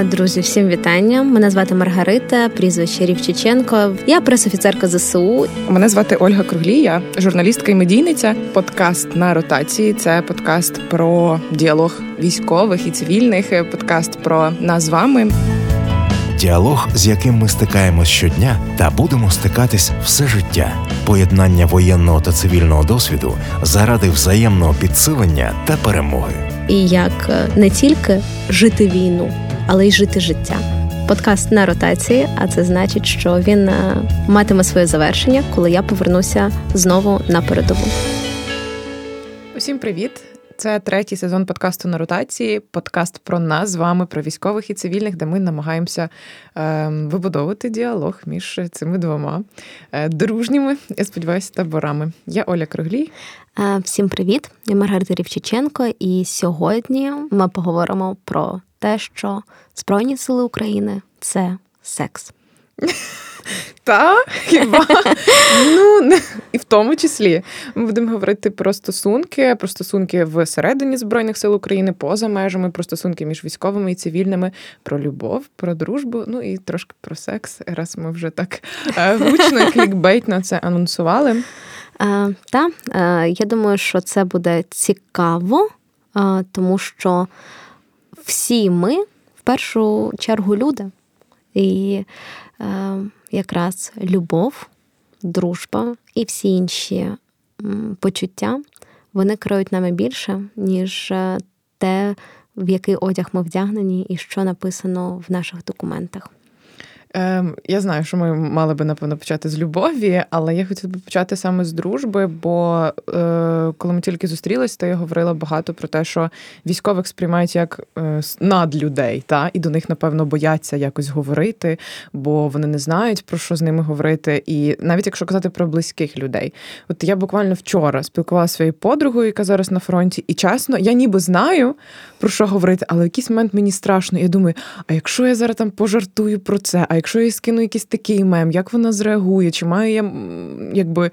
Друзі, всім вітання. Мене звати Маргарита, прізвище Рівчиченко. Я пресофіцерка ЗСУ. Мене звати Ольга Круглія, журналістка і медійниця. Подкаст «На ротації» – це подкаст про діалог військових і цивільних, подкаст про нас з вами. Діалог, з яким ми стикаємось щодня та будемо стикатись все життя. Поєднання воєнного та цивільного досвіду заради взаємного підсилення та перемоги. І як не тільки жити війну, але й жити життя. Подкаст «На ротації», а це значить, що він матиме своє завершення, коли я повернуся знову на передову. Усім привіт! Це третій сезон подкасту «На ротації», подкаст про нас з вами, про військових і цивільних, де ми намагаємося вибудовувати діалог між цими двома дружніми, я сподіваюся, таборами. Я Оля Круглій. Всім привіт, я Маргарита Рівчиченко, і сьогодні ми поговоримо про те, що Збройні Сили України – це секс. Та, хіба? Ну, і в тому числі. Ми будемо говорити про стосунки всередині Збройних сил України, поза межами, про стосунки між військовими і цивільними, про любов, про дружбу, ну і трошки про секс, раз ми вже так гучно, клікбейтно це анонсували. Та, я думаю, що це буде цікаво, тому що всі ми, в першу чергу, люди. І якраз любов, дружба і всі інші почуття, вони керують нами більше, ніж те, в який одяг ми вдягнені і що написано в наших документах. Я знаю, що ми мали би, напевно, почати з любові, але я хотіла б почати саме з дружби, бо коли ми тільки зустрілись, то я говорила багато про те, що військових сприймають як надлюдей, та? І до них, напевно, бояться якось говорити, бо вони не знають, про що з ними говорити, і навіть якщо казати про близьких людей. От я буквально вчора спілкувалася зі своєю подругою, яка зараз на фронті, і чесно, я ніби знаю, про що говорити, але в якийсь момент мені страшно, я думаю, а якщо я зараз там пожартую про це, якщо я скину якийсь такий мем, як вона зреагує, чи маю я якби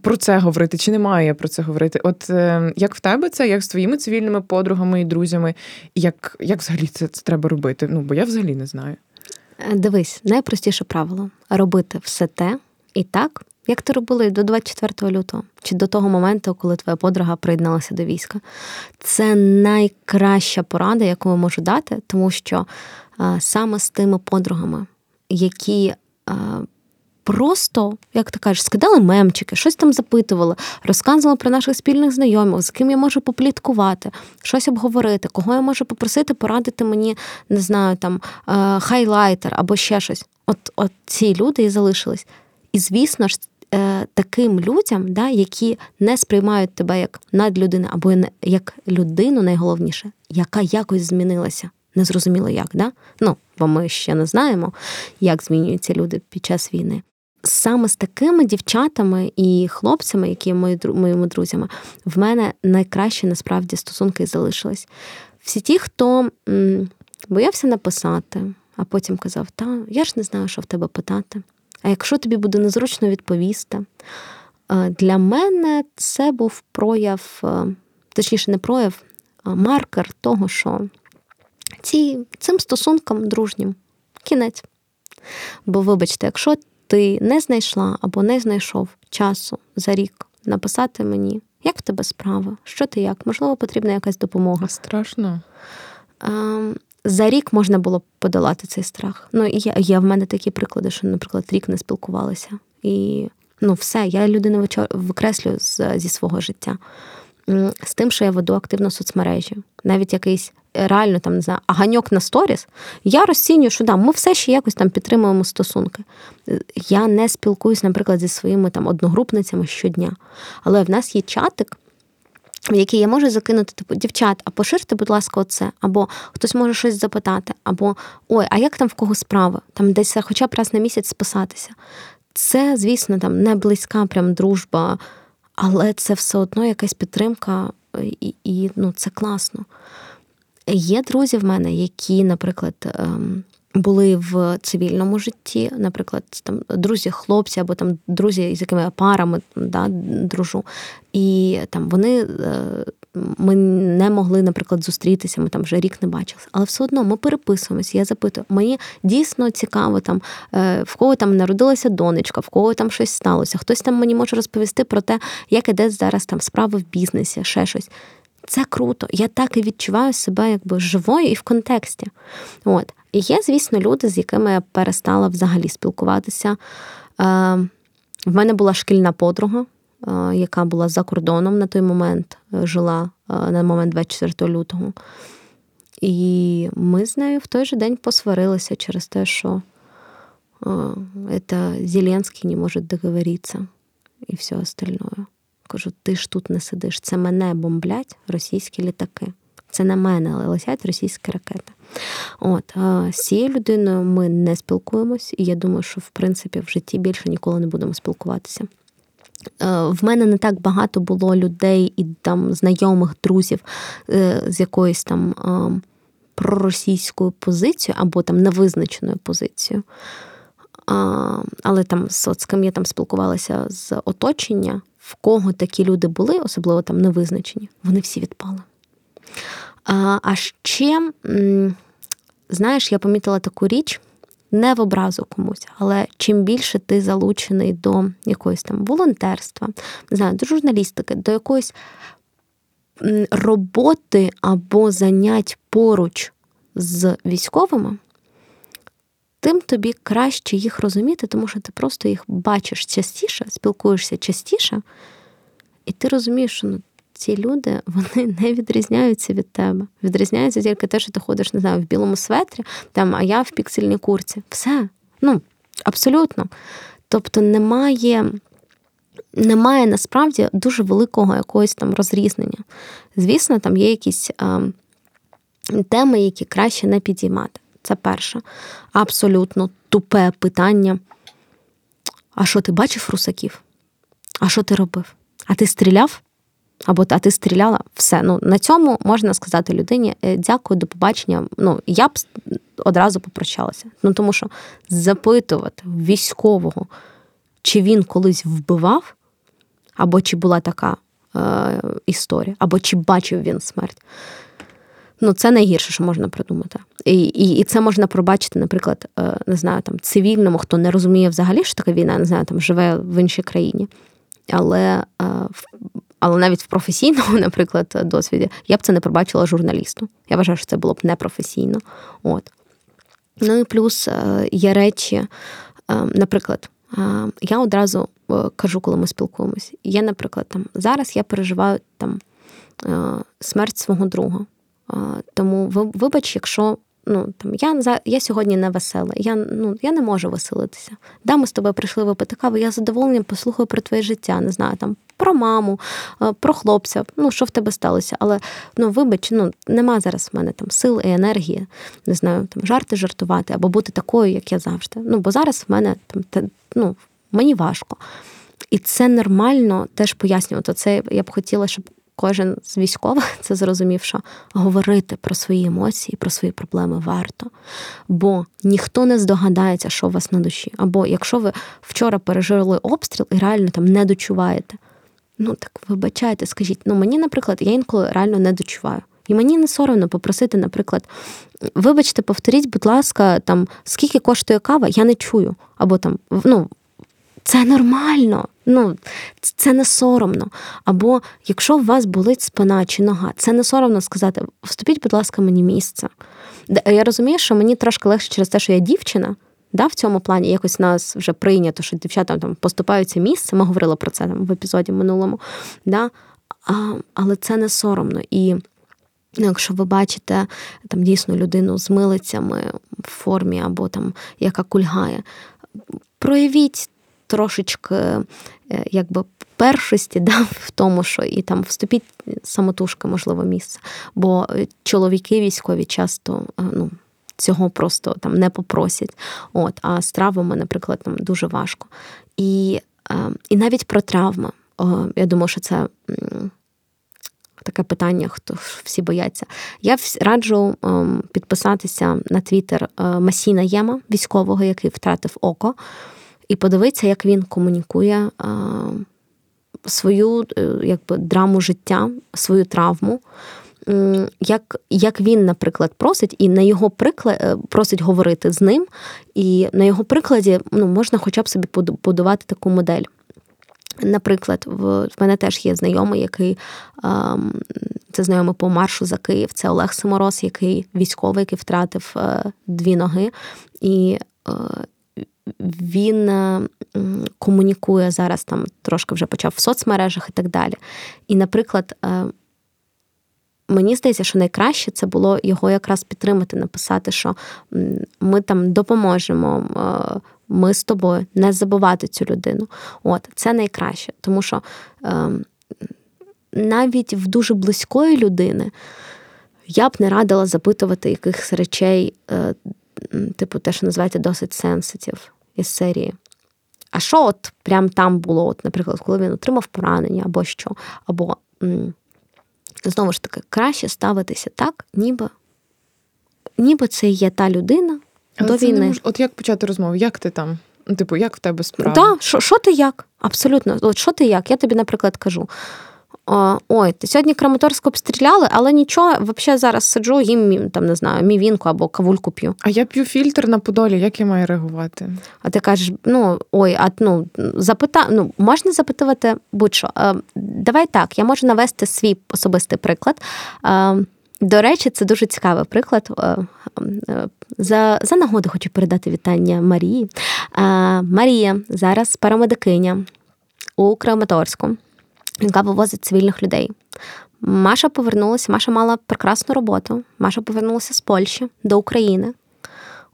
про це говорити, чи не маю я про це говорити? От як в тебе це, як з твоїми цивільними подругами і друзями, і як взагалі це треба робити? Ну, бо я взагалі не знаю. Дивись, найпростіше правило – робити все те і так, як ти робила до 24 лютого, чи до того моменту, коли твоя подруга приєдналася до війська. Це найкраща порада, яку я можу дати, тому що саме з тими подругами, які просто, як ти кажеш, скидали мемчики, щось там запитували, розказували про наших спільних знайомих, з ким я можу попліткувати, щось обговорити, кого я можу попросити порадити мені, не знаю, там, хайлайтер або ще щось. От ці люди і залишились. І, звісно ж, таким людям, да, які не сприймають тебе як надлюдину або як людину, найголовніше, яка якось змінилася. Не зрозуміло як, да? Ну, бо ми ще не знаємо, як змінюються люди під час війни. Саме з такими дівчатами і хлопцями, які є моїми друзями, в мене найкращі, насправді, стосунки залишились. Всі ті, хто боявся написати, а потім казав, та, я ж не знаю, що в тебе питати, а якщо тобі буде незручно відповісти. Для мене це був прояв, точніше не прояв, а маркер того, що цим стосункам дружнім кінець. Бо, вибачте, якщо ти не знайшла або не знайшов часу за рік написати мені, як в тебе справи, що ти як, можливо, потрібна якась допомога. Страшно. За рік можна було подолати цей страх. Ну, я в мене такі приклади, що, наприклад, рік не спілкувалася. І, ну, все, я людину викреслюю зі свого життя. З тим, що я веду активно соцмережі. Навіть якийсь реально, там, не знаю, аганьок на сторіс, я розцінюю, що да, ми все ще якось там підтримуємо стосунки. Я не спілкуюсь, наприклад, зі своїми там одногрупницями щодня. Але в нас є чатик, в який я можу закинути, типу, дівчат, а поширте, будь ласка, оце. Або хтось може щось запитати, або, ой, а як там в кого справи? Там десь хоча б раз на місяць списатися. Це, звісно, там не близька прям дружба, але це все одно якась підтримка, і ну, це класно. Є друзі в мене, які, наприклад, були в цивільному житті, наприклад, там друзі-хлопці або там друзі, з якими я парами, да, дружу, і там вони ми не могли, наприклад, зустрітися, ми там вже рік не бачилися. Але все одно ми переписуємося, я запитую, мені дійсно цікаво, там, в кого там народилася донечка, в кого там щось сталося, хтось там мені може розповісти про те, як іде зараз там справи в бізнесі, ще щось. Це круто. Я так і відчуваю себе якби живою і в контексті. От. І є, звісно, люди, з якими я перестала взагалі спілкуватися. В мене була шкільна подруга, яка була за кордоном на той момент, жила на момент 24 лютого. І ми з нею в той же день посварилися через те, що це Зеленський не може договоритися і все остальное. Кажу, ти ж тут не сидиш. Це мене бомблять російські літаки. Це на мене, але летять російські ракети. От, з цією людиною ми не спілкуємось, і я думаю, що, в принципі, в житті більше ніколи не будемо спілкуватися. В мене не так багато було людей і там знайомих, друзів з якоюсь там проросійською позицією або там невизначеною позицією. Але там з ким я там спілкувалася з оточення, в кого такі люди були, особливо там невизначені, вони всі відпали. А ще, знаєш, я помітила таку річ, не в образу комусь, але чим більше ти залучений до якогось там волонтерства, не знаю, до журналістики, до якоїсь роботи або занять поруч з військовими, тим тобі краще їх розуміти, тому що ти просто їх бачиш частіше, спілкуєшся частіше, і ти розумієш, що ці люди, вони не відрізняються від тебе. Відрізняються тільки те, що ти ходиш, не знаю, в білому светрі, там, а я в піксельній курці. Все. Абсолютно. Тобто немає насправді дуже великого якогось там розрізнення. Звісно, там є якісь теми, які краще не підіймати. Це перше. Абсолютно тупе питання. А що ти бачив русаків? А що ти робив? А ти стріляв? Або «а ти стріляла?» Все. На цьому можна сказати людині «дякую, до побачення». Я б одразу попрощалася. Тому що запитувати військового, чи він колись вбивав, або чи була така історія, або чи бачив він смерть. Це найгірше, що можна придумати. І це можна пробачити, наприклад, не знаю, там, цивільному, хто не розуміє взагалі, що така війна, не знаю, там, живе в іншій країні. Але навіть в професійному, наприклад, досвіді, я б це не пробачила журналісту. Я вважаю, що це було б непрофесійно. От. І плюс є речі, наприклад, я одразу кажу, коли ми спілкуємось, я, наприклад, там, зараз я переживаю там, смерть свого друга. Тому вибач, якщо там, я сьогодні не весела, я не можу веселитися. Да, ми з тобою прийшли випити каву, я з задоволенням послухаю про твоє життя, не знаю, там, про маму, про хлопця, що в тебе сталося. Але, вибач, нема зараз в мене там сил і енергії, не знаю, там, жартувати, або бути такою, як я завжди. Бо зараз в мене, там, мені важко. І це нормально теж пояснювати. Це я б хотіла, щоб кожен з військових це зрозумів, що говорити про свої емоції, про свої проблеми варто. Бо ніхто не здогадається, що у вас на душі. Або якщо ви вчора пережили обстріл і реально там не дочуваєте, так вибачайте, скажіть. Мені, наприклад, я інколи реально не дочуваю. І мені не соромно попросити, наприклад, вибачте, повторіть, будь ласка, там, скільки коштує кава, я не чую. Або там, це нормально, це не соромно. Або якщо у вас болить спина чи нога, це не соромно сказати, вступіть, будь ласка, мені місце. Я розумію, що мені трошки легше через те, що я дівчина, в цьому плані якось нас вже прийнято, що дівчата там поступаються місце, ми говорили про це там в епізоді минулому, але це не соромно. І якщо ви бачите там дійсно людину з милицями в формі або там яка кульгає, проявіть трошечки якби першості в тому, що і там вступіть самотужки, можливо, місце. Бо чоловіки військові часто цього просто там не попросять. От, а з травмами, наприклад, там дуже важко. І навіть про травми. Я думаю, що це таке питання, хто всі бояться. Я раджу підписатися на Твіттер Масіна Єма, військового, який втратив око, і подивитися, як він комунікує свою якби драму життя, свою травму. Як він, наприклад, просить, і на його просить говорити з ним, і на його прикладі можна хоча б собі будувати таку модель. Наприклад, в мене теж є знайомий, який це знайомий по маршу за Київ, це Олег Самороз, який військовий, який втратив 2 ноги, і він комунікує зараз, там трошки вже почав в соцмережах і так далі. І, наприклад, мені здається, що найкраще це було його якраз підтримати, написати, що ми там допоможемо, ми з тобою, не забувати цю людину. От, це найкраще, тому що навіть в дуже близької людини я б не радила запитувати якихось речей, типу те, що називається досить сенситив із серії. А що от прям там було, от, наприклад, коли він отримав поранення або що, або... Знову ж таки, краще ставитися так, ніби це є та людина але до війни. От як почати розмову? Як ти там? Типу, як в тебе справа? Так, що ти як? Абсолютно. От що ти як? Я тобі, наприклад, кажу. Ой, сьогодні Краматорськ обстріляли, але нічого, взагалі зараз сиджу, їм, там, не знаю, мівінку або кавульку п'ю. А я п'ю фільтр на Подолі, як я маю реагувати? А ти кажеш, можна запитувати будь-що. Давай так, я можу навести свій особистий приклад. До речі, це дуже цікавий приклад. За нагоду хочу передати вітання Марії. Марія зараз парамедикиня у Краматорську, яка вивозить цивільних людей. Маша повернулася, Маша мала прекрасну роботу. Маша повернулася з Польщі до України.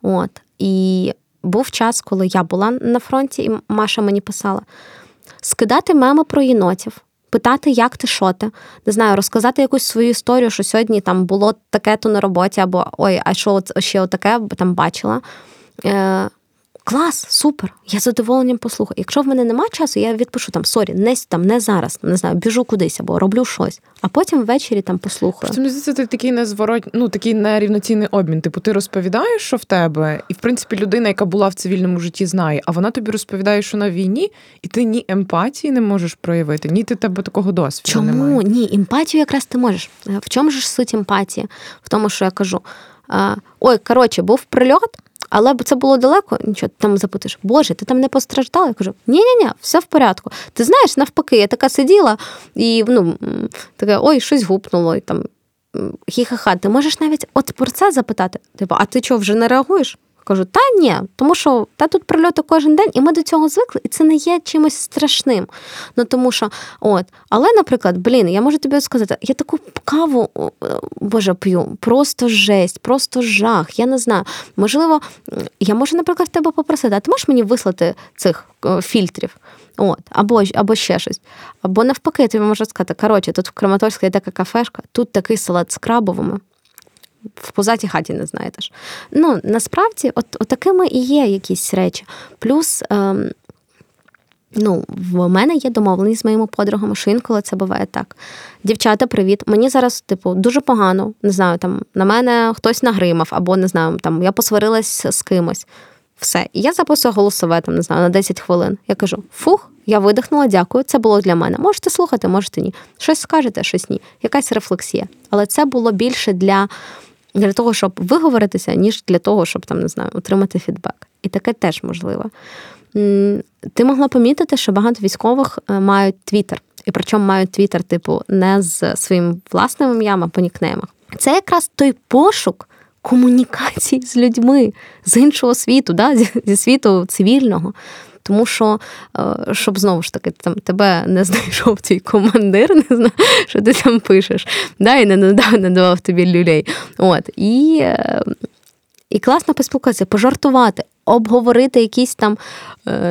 От. І був час, коли я була на фронті, і Маша мені писала. Скидати меми про єнотів, питати, як ти, що ти. Не знаю, розказати якусь свою історію, що сьогодні там було таке-то на роботі, або ой, а що ще отаке там бачила. Клас, супер, я з задоволенням послухаю. Якщо в мене нема часу, я відпишу там, сорі, не зараз, не знаю, біжу кудись або роблю щось, а потім ввечері там послухаю. Просто мені здається, це такий такий нерівноцінний обмін. Типу, ти розповідаєш, що в тебе, і в принципі людина, яка була в цивільному житті, знає, а вона тобі розповідає, що на війні, і ти ні емпатії не можеш проявити, ні ти тебе такого досвіду немає. Чому? Ні, емпатію якраз ти можеш. В чому ж суть емпатії? В тому, що я кажу, ой, коротше, був прильот, але це було далеко, нічого, ти там запитаєш, Боже, ти там не постраждала? Я кажу, ні, все в порядку. Ти знаєш, навпаки, я така сиділа і, така, ой, щось гупнуло, і там, хі-ха-ха. Ти можеш навіть от про це запитати, типу, а ти чого, вже не реагуєш? Я кажу, та ні, тому що тут прильоти кожен день, і ми до цього звикли, і це не є чимось страшним. Тому що, але, наприклад, я можу тобі сказати, я таку каву, Боже, п'ю, просто жесть, просто жах, я не знаю. Можливо, я можу, наприклад, в тебе попросити, а ти можеш мені вислати цих фільтрів? Або ще щось. Або навпаки, я тобі можу сказати, коротше, тут в Краматорську є така кафешка, тут такий салат з крабовими. В позатій хаті не знаєте ж. Насправді, отакими і є якісь речі. Плюс, в мене є домовленість з моїми подругами, що інколи це буває так. Дівчата, привіт, мені зараз, дуже погано, не знаю, там, на мене хтось нагримав, або, не знаю, там, я посварилась з кимось. Все. І я записую голосове, там, не знаю, на 10 хвилин. Я кажу, фух, я видихнула, дякую, це було для мене. Можете слухати, можете ні. Щось скажете, щось ні. Якась рефлексія. Але це було більше для того, щоб виговоритися, ніж для того, щоб, там, не знаю, отримати фідбек. І таке теж можливо. Ти могла помітити, що багато військових мають Твіттер. І причому мають Твіттер, не з своїм власним ім'ям, а по нікнеймах. Це якраз той пошук комунікації з людьми, з іншого світу, зі світу цивільного. Тому що, щоб, знову ж таки, там, тебе не знайшов твій командир, не знаю, що ти там пишеш, і не давав тобі люлей. І класно поспілкуватися, пожартувати, обговорити якісь там,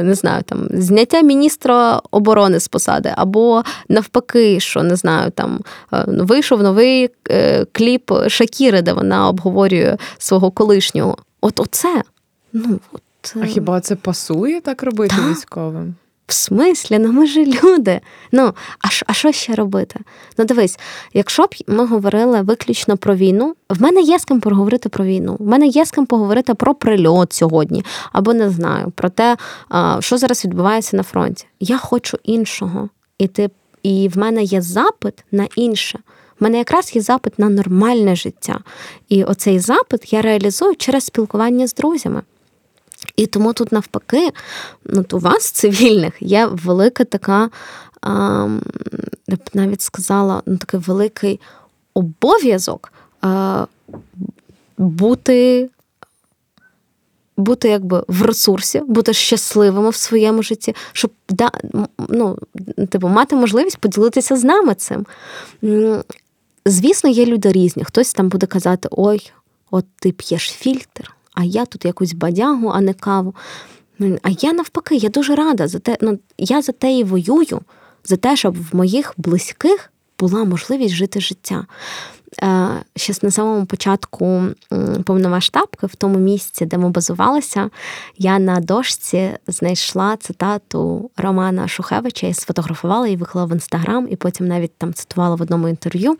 не знаю, там, зняття міністра оборони з посади, або навпаки, що, не знаю, там, вийшов новий кліп Шакіри, де вона обговорює свого колишнього. Оце, А хіба це пасує так робити військовим? В смислі? Ми ж люди. А що ще робити? Дивись, якщо б ми говорили виключно про війну, в мене є з ким поговорити про війну, в мене є з ким поговорити про прильот сьогодні, або не знаю, про те, що зараз відбувається на фронті. Я хочу іншого. І в мене є запит на інше. В мене якраз є запит на нормальне життя. І оцей запит я реалізую через спілкування з друзями. І тому тут навпаки, у вас, цивільних, є велика така, я б навіть сказала, такий великий обов'язок бути якби в ресурсі, бути щасливими в своєму житті, щоб мати можливість поділитися з нами цим. Звісно, є люди різні. Хтось там буде казати: ой, от ти п'єш фільтр, а я тут якусь бадягу, а не каву. А я навпаки, я дуже рада за те, я за те і воюю, за те, щоб в моїх близьких була можливість жити життя. Ще на самому початку повномасштабки, в тому місці, де ми базувалися, я на дошці знайшла цитату Романа Шухевича і сфотографувала її, виклала в Instagram, і потім навіть там цитувала в одному інтерв'ю.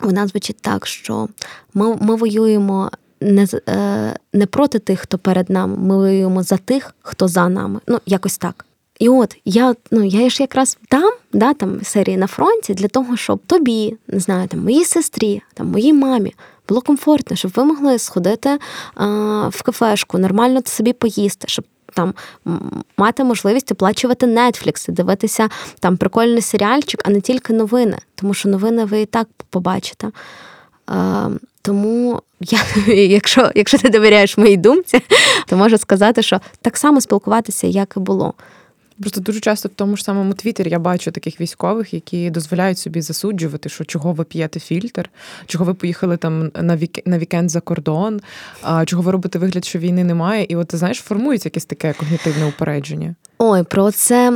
Вона звучить так, що ми воюємо не проти тих, хто перед нами, ми воюємо за тих, хто за нами. Якось так. І от, я ж якраз там серії на фронті для того, щоб тобі, не знаю, там, моїй сестрі, там, моїй мамі було комфортно, щоб ви могли сходити в кафешку, нормально собі поїсти, щоб там мати можливість оплачувати Нетфлікс і дивитися там прикольний серіальчик, а не тільки новини, тому що новини ви і так побачите. Тому якщо ти довіряєш моїй думці, то можу сказати, що так само спілкуватися, як і було. Просто дуже часто в тому ж самому Твіттері я бачу таких військових, які дозволяють собі засуджувати, що чого ви п'єте фільтр, чого ви поїхали там на вікенд за кордон, чого ви робите вигляд, що війни немає. І от, ти знаєш, формується якесь таке когнітивне упередження. Ой, про це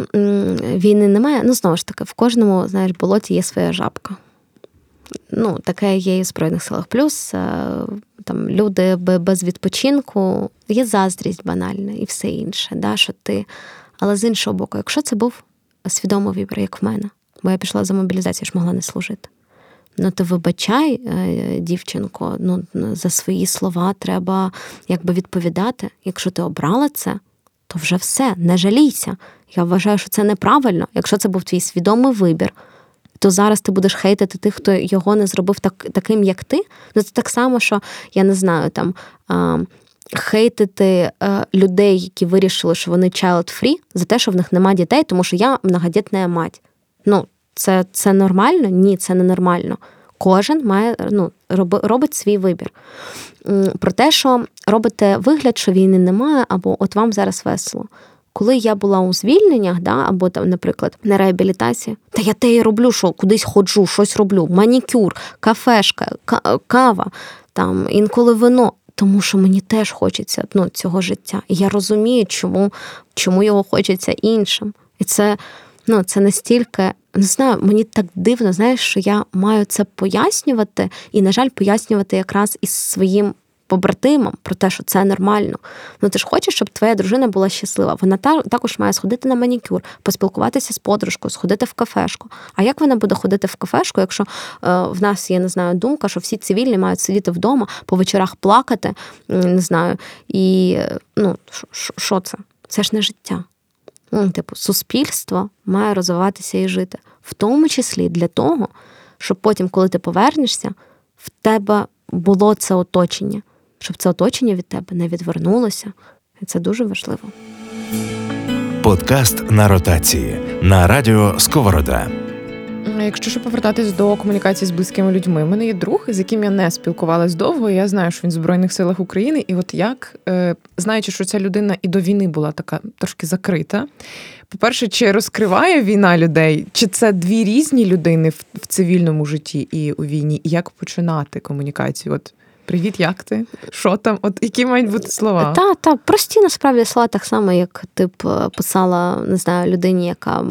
війни немає. Знову ж таки, в кожному, знаєш, болоті є своя жабка. Таке є і в Збройних силах. Плюс там люди без відпочинку, є заздрість банальна і все інше, що ти... Але з іншого боку, якщо це був свідомий вибір, як в мене, бо я пішла за мобілізацію, ж могла не служити. То вибачай, дівчинко, за свої слова треба якби відповідати. Якщо ти обрала це, то вже все, не жалійся. Я вважаю, що це неправильно. Якщо це був твій свідомий вибір, то зараз ти будеш хейтити тих, хто його не зробив таким, як ти. Це так само, що, я не знаю, там... хейтити людей, які вирішили, що вони child-free, за те, що в них нема дітей, тому що я многодітна мать. Це нормально? Ні, це не нормально. Кожен має, робить свій вибір. Про те, що робите вигляд, що війни немає, або от вам зараз весело. Коли я була у звільненнях, або там, наприклад, на реабілітації, та я те і роблю, що кудись ходжу, щось роблю, манікюр, кафешка, кава, там, інколи вино. Тому що мені теж хочеться цього життя. І я розумію, чому його хочеться іншим. І це, це настільки, не знаю, мені так дивно, знаєш, що я маю це пояснювати. І, на жаль, пояснювати якраз із своїм побратимом про те, що це нормально. Ти ж хочеш, щоб твоя дружина була щаслива. Вона також має сходити на манікюр, поспілкуватися з подружкою, сходити в кафешку. А як вона буде ходити в кафешку, якщо в нас, я не знаю, думка, що всі цивільні мають сидіти вдома, по вечорах плакати, не знаю, і, що це? Це ж не життя. Суспільство має розвиватися і жити. В тому числі для того, щоб потім, коли ти повернешся, в тебе було це оточення, щоб це оточення від тебе не відвернулося. І це дуже важливо. Подкаст «На ротації» на радіо «Сковорода». Якщо ще повертатись до комунікації з близькими людьми, у мене є друг, з яким я не спілкувалась довго, і я знаю, що він в Збройних силах України, і от як, знаючи, що ця людина і до війни була така трошки закрита, по-перше, чи розкриває війна людей, чи це дві різні людини в цивільному житті і у війні, і як починати комунікацію? От привіт, як ти? Що там? От які мають бути слова? Та, прості, насправді, слова так само, як ти б писала, не знаю, людині, яка...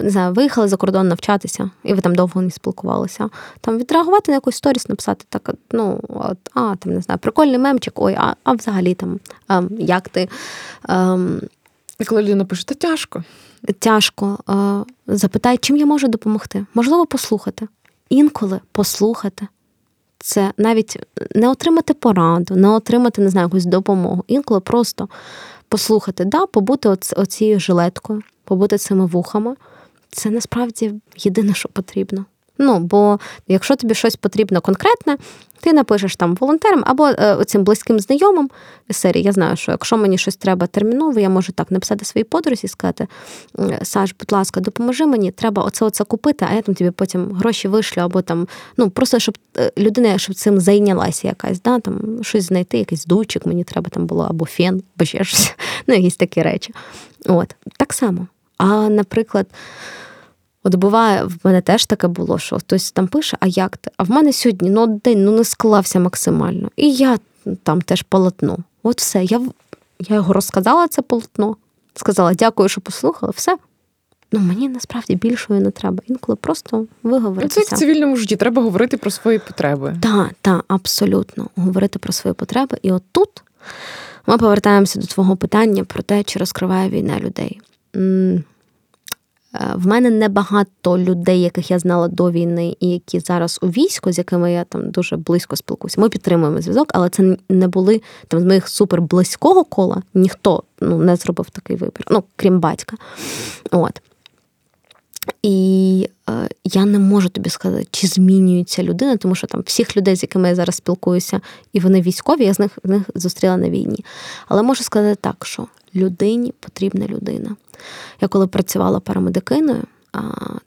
не знаю, виїхали за кордон навчатися, і ви там довго не спілкувалися. Там відреагувати на якусь сторіс, написати так, там, не знаю, прикольний мемчик, ой, а взагалі там, як ти? І коли людина пише, то тяжко. Тяжко. Запитай, чим я можу допомогти? Можливо, послухати. Інколи послухати. Це навіть не отримати пораду, не отримати, не знаю, якусь допомогу. Інколи просто послухати, побути оцією жилеткою. побути цими вухами, це насправді єдине, що потрібно. Ну, бо якщо тобі щось потрібно конкретне, ти напишеш там волонтерам або оцим близьким знайомим серії. Я знаю, що якщо мені щось треба терміново, я можу так написати своїй подрузі і сказати: Саш, будь ласка, допоможи мені, треба оце купити, а я там тобі потім гроші вишлю, або там, ну, просто щоб людина, щоб цим зайнялася якась, да, там щось знайти, якийсь дучик мені треба там було, або фен, або ще щось, ну, якісь такі речі. От, так само. А, наприклад, от буває, в мене теж таке було, що хтось там пише, а як ти? А в мене сьогодні, день, не склався максимально. І я там теж полотно. От все, я його розказала, це полотно. Сказала, дякую, що послухала, все. Ну, мені насправді більшого не треба. Інколи просто виговоритися. Це як в цивільному житті, треба говорити про свої потреби. Так, абсолютно. Говорити про свої потреби. І от тут ми повертаємося до твого питання про те, чи розкриває війна людей. В мене небагато людей, яких я знала до війни і які зараз у війську, з якими я там дуже близько спілкуюся. Ми підтримуємо зв'язок, але це не були там з моїх суперблизького кола. Ніхто не зробив такий вибір, крім батька. От. І я не можу тобі сказати, чи змінюється людина, тому що там всіх людей, з якими я зараз спілкуюся, і вони військові, я з них зустріла на війні. Але можу сказати так, що людині потрібна людина. Я коли працювала парамедикиною,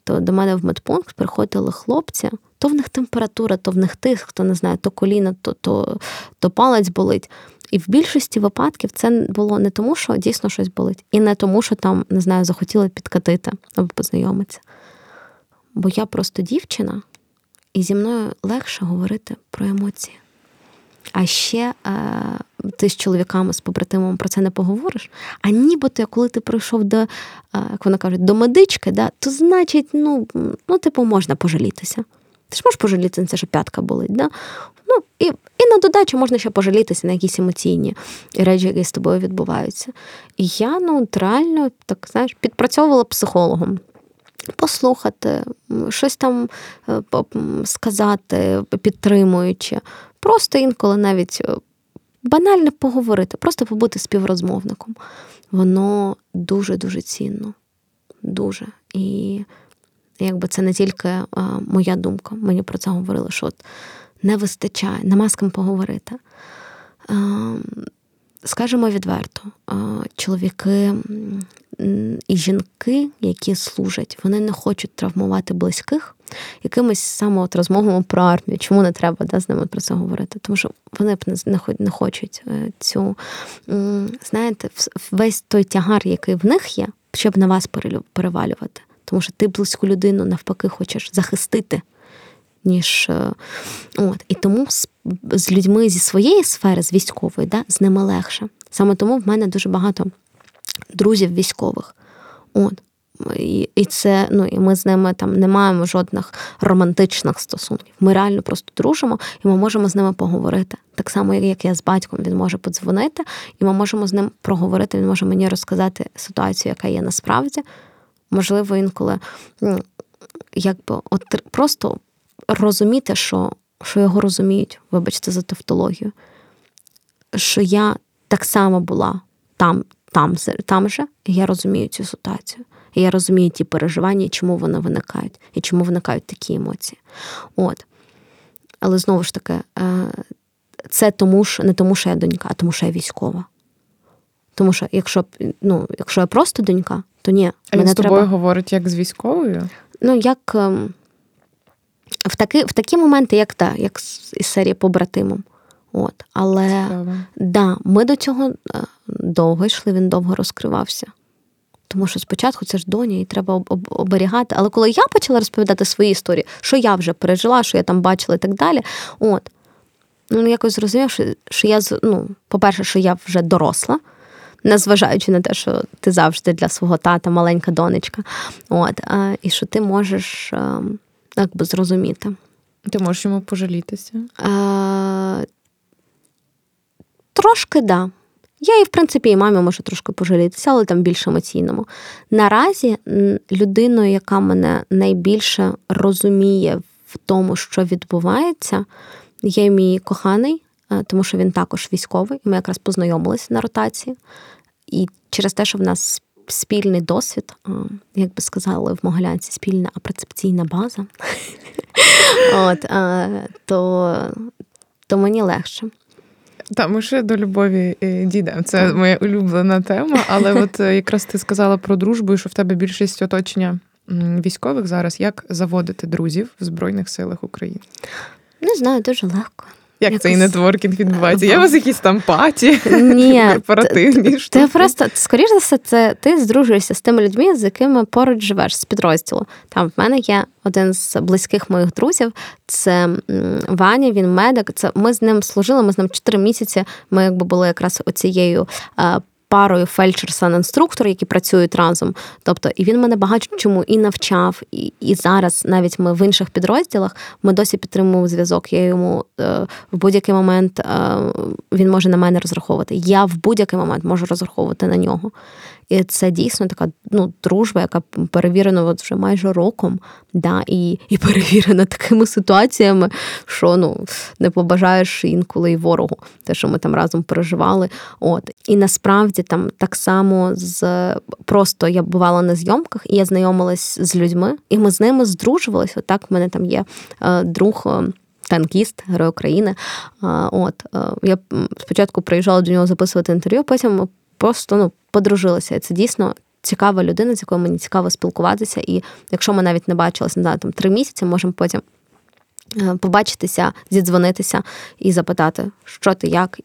то до мене в медпункт приходили хлопці, то в них температура, то в них тиск, хто не знає, то коліна, то палець болить. І в більшості випадків це було не тому, що дійсно щось болить, і не тому, що там, не знаю, захотіли підкатити або познайомитися. Бо я просто дівчина, і зі мною легше говорити про емоції. А ще ти з чоловіками, з побратимом про це не поговориш. А нібито, коли ти прийшов до, як вона каже, до медички, да, то значить, можна пожалітися. Ти ж можеш пожалітися на це, що п'ятка болить, да? І на додачу можна ще пожалітися на якісь емоційні речі, які з тобою відбуваються. І я, реально, так, знаєш, підпрацьовувала психологом. Послухати, щось там сказати, підтримуючи. Просто інколи навіть банально поговорити, просто побути співрозмовником. Воно дуже-дуже цінно. Дуже. І якби це не тільки моя думка. Мені про це говорили, що от не вистачає, нема з ким поговорити. Скажемо відверто, чоловіки і жінки, які служать, вони не хочуть травмувати близьких якимись саме розмовами про армію. Чому не треба з ними про це говорити? Тому що вони б не хочуть цю, знаєте, весь той тягар, який в них є, щоб на вас перевалювати. Тому що ти близьку людину навпаки хочеш захистити, ніж от. І тому з людьми зі своєї сфери, з військової, да, з ними легше. Саме тому в мене дуже багато друзів військових. От. І це, і ми з ними там не маємо жодних романтичних стосунків. Ми реально просто дружимо, і ми можемо з ними поговорити. Так само, як я з батьком, він може подзвонити, і ми можемо з ним проговорити, він може мені розказати ситуацію, яка є насправді. Можливо, інколи просто розуміти, що його розуміють, вибачте за тавтологію, що я так само була там же, і я розумію цю ситуацію. І я розумію ті переживання, чому вони виникають, і чому виникають такі емоції. От. Але знову ж таки, це не тому, що я донька, а тому, що я військова. Тому що якщо я просто донька, то ні. А він з тобою говорить як з військовою? Як в такі моменти, як із серії «Побратимом». От, але ми до цього довго йшли, він довго розкривався. Тому що спочатку це ж доня, і треба оберігати. Але коли я почала розповідати свої історії, що я вже пережила, що я там бачила і так далі, от, якось зрозумів, що я, по-перше, що я вже доросла, незважаючи на те, що ти завжди для свого тата маленька донечка, от, і що ти можеш зрозуміти. Ти можеш йому пожалітися? Трошки, да. Я в принципі, і мамі можу трошки пожалітися, але там більш емоційному. Наразі людиною, яка мене найбільше розуміє в тому, що відбувається, є мій коханий, тому що він також військовий. Ми якраз познайомилися на ротації. І через те, що в нас спільний досвід, як би сказали в Могилянці, спільна апрецепційна база, то мені легше. Так, ми ще до любові дійдемо. Це моя улюблена тема, але от якраз ти сказала про дружбу, і що в тебе більшість оточення військових зараз. Як заводити друзів в Збройних силах України? Не знаю, дуже легко. Як цей нетворкінг відбувається? Є у вас якісь там паті? Ні. Корпоративні? Ти просто, скоріш за все, це ти здружуєшся з тими людьми, з якими поруч живеш, з підрозділу. Там в мене є один з близьких моїх друзів, це Ваня, він медик. Це ми з ним служили, ми з ним 4 місяці, ми якби були якраз оцією парою фельдшер-санінструктор, які працюють разом. Тобто, і він мене багато чому і навчав, і зараз навіть ми в інших підрозділах, ми досі підтримуємо зв'язок. Я йому в будь-який момент, він може на мене розраховувати. Я в будь-який момент можу розраховувати на нього. І це дійсно така, дружба, яка перевірена вже майже роком, да, і перевірена такими ситуаціями, що, не побажаєш інколи і ворогу, те, що ми там разом переживали. І насправді там так само просто я бувала на зйомках, і я знайомилась з людьми, і ми з ними здружувалися. Отак в мене там є друг танкіст, Герой України. Я спочатку приїжджала до нього записувати інтерв'ю, потім ми просто, подружилися. І це дійсно цікава людина, з якою мені цікаво спілкуватися. І якщо ми навіть не бачилися, 3 місяці, можемо потім побачитися, зідзвонитися і запитати, що ти, як,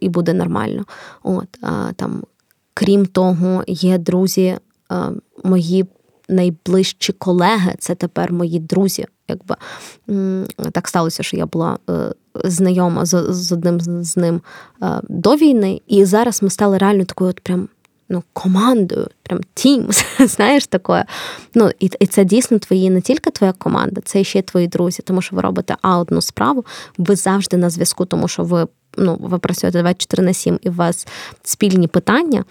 і буде нормально. Крім того, є друзі, мої найближчі колеги, це тепер мої друзі. Якби так сталося, що я була знайома з одним з ним до війни, і зараз ми стали реально такою от прям командою, прям тім, знаєш, такою. І це дійсно не тільки твоя команда, це ще й твої друзі, тому що ви робите одну справу, ви завжди на зв'язку, тому що ви працюєте 24/7, і у вас спільні питання,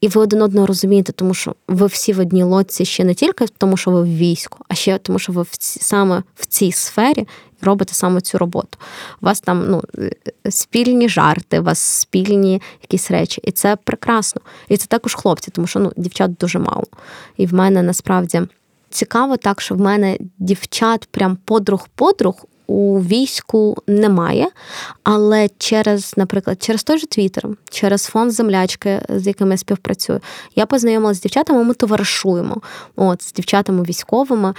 І ви один одного розумієте, тому що ви всі в одній лодці ще не тільки тому, що ви в війську, а ще тому, що ви саме в цій сфері робите саме цю роботу. У вас там спільні жарти, у вас спільні якісь речі. І це прекрасно. І це також хлопці, тому що дівчат дуже мало. І в мене насправді цікаво так, що в мене дівчат прям подруг у війську немає, але через той же Твіттер, через фонд землячки, з яким я співпрацюю, я познайомилася з дівчатами, ми товаришуємо. З дівчатами військовими,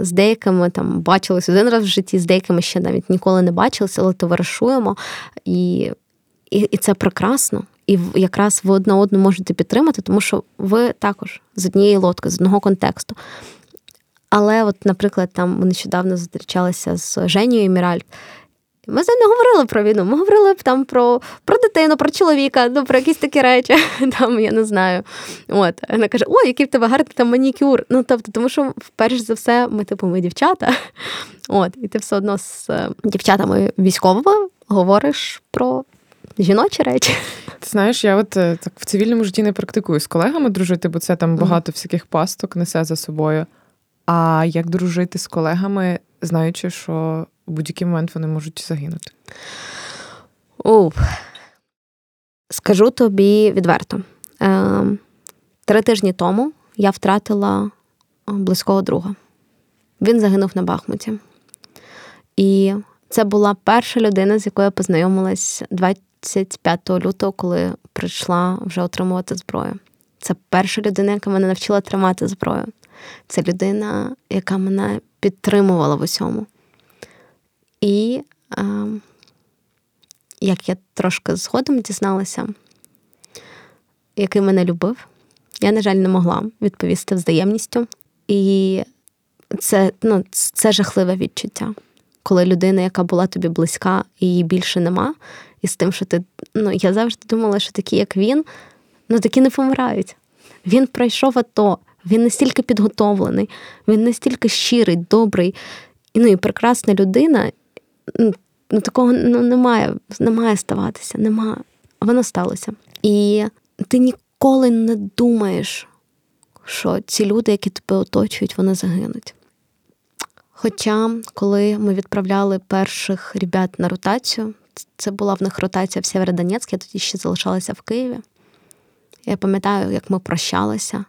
з деякими там бачились один раз в житті, з деякими ще навіть ніколи не бачилися, але товаришуємо. І це прекрасно. І якраз ви одна одну можете підтримати, тому що ви також з однієї лодки, з одного контексту. Але наприклад, там ми нещодавно зустрічалися з Женією Еміральд. Ми з нею не говорили про війну, ми говорили там про дитину, про чоловіка, про якісь такі речі, там, я не знаю. Вона каже, який в тебе гарний там манікюр. Тобто, тому що, перш за все, ми дівчата. І ти все одно з дівчатами військовими говориш про жіночі речі. Ти знаєш, я так в цивільному житті не практикую з колегами дружити, бо це там багато всяких пасток несе за собою. А як дружити з колегами, знаючи, що в будь-який момент вони можуть загинути? Скажу тобі відверто. 3 тижні тому я втратила близького друга. Він загинув на Бахмуті. І це була перша людина, з якою я познайомилась 25 лютого, коли прийшла вже отримувати зброю. Це перша людина, яка мене навчила тримати зброю. Це людина, яка мене підтримувала в усьому. І, як я трошки згодом дізналася, який мене любив, я, на жаль, не могла відповісти взаємністю. І це жахливе відчуття, коли людина, яка була тобі близька, її більше нема. І з тим, що ти... я завжди думала, що такі, як він, такі не помирають. Він пройшов АТО. Він настільки підготовлений, він настільки щирий, добрий, і прекрасна людина. Такого немає ставатися, немає. А воно сталося. І ти ніколи не думаєш, що ці люди, які тебе оточують, вони загинуть. Хоча, коли ми відправляли перших ребят на ротацію, це була в них ротація в Сєвєродонецьк, я тоді ще залишалася в Києві, Я пам'ятаю, як ми прощалися.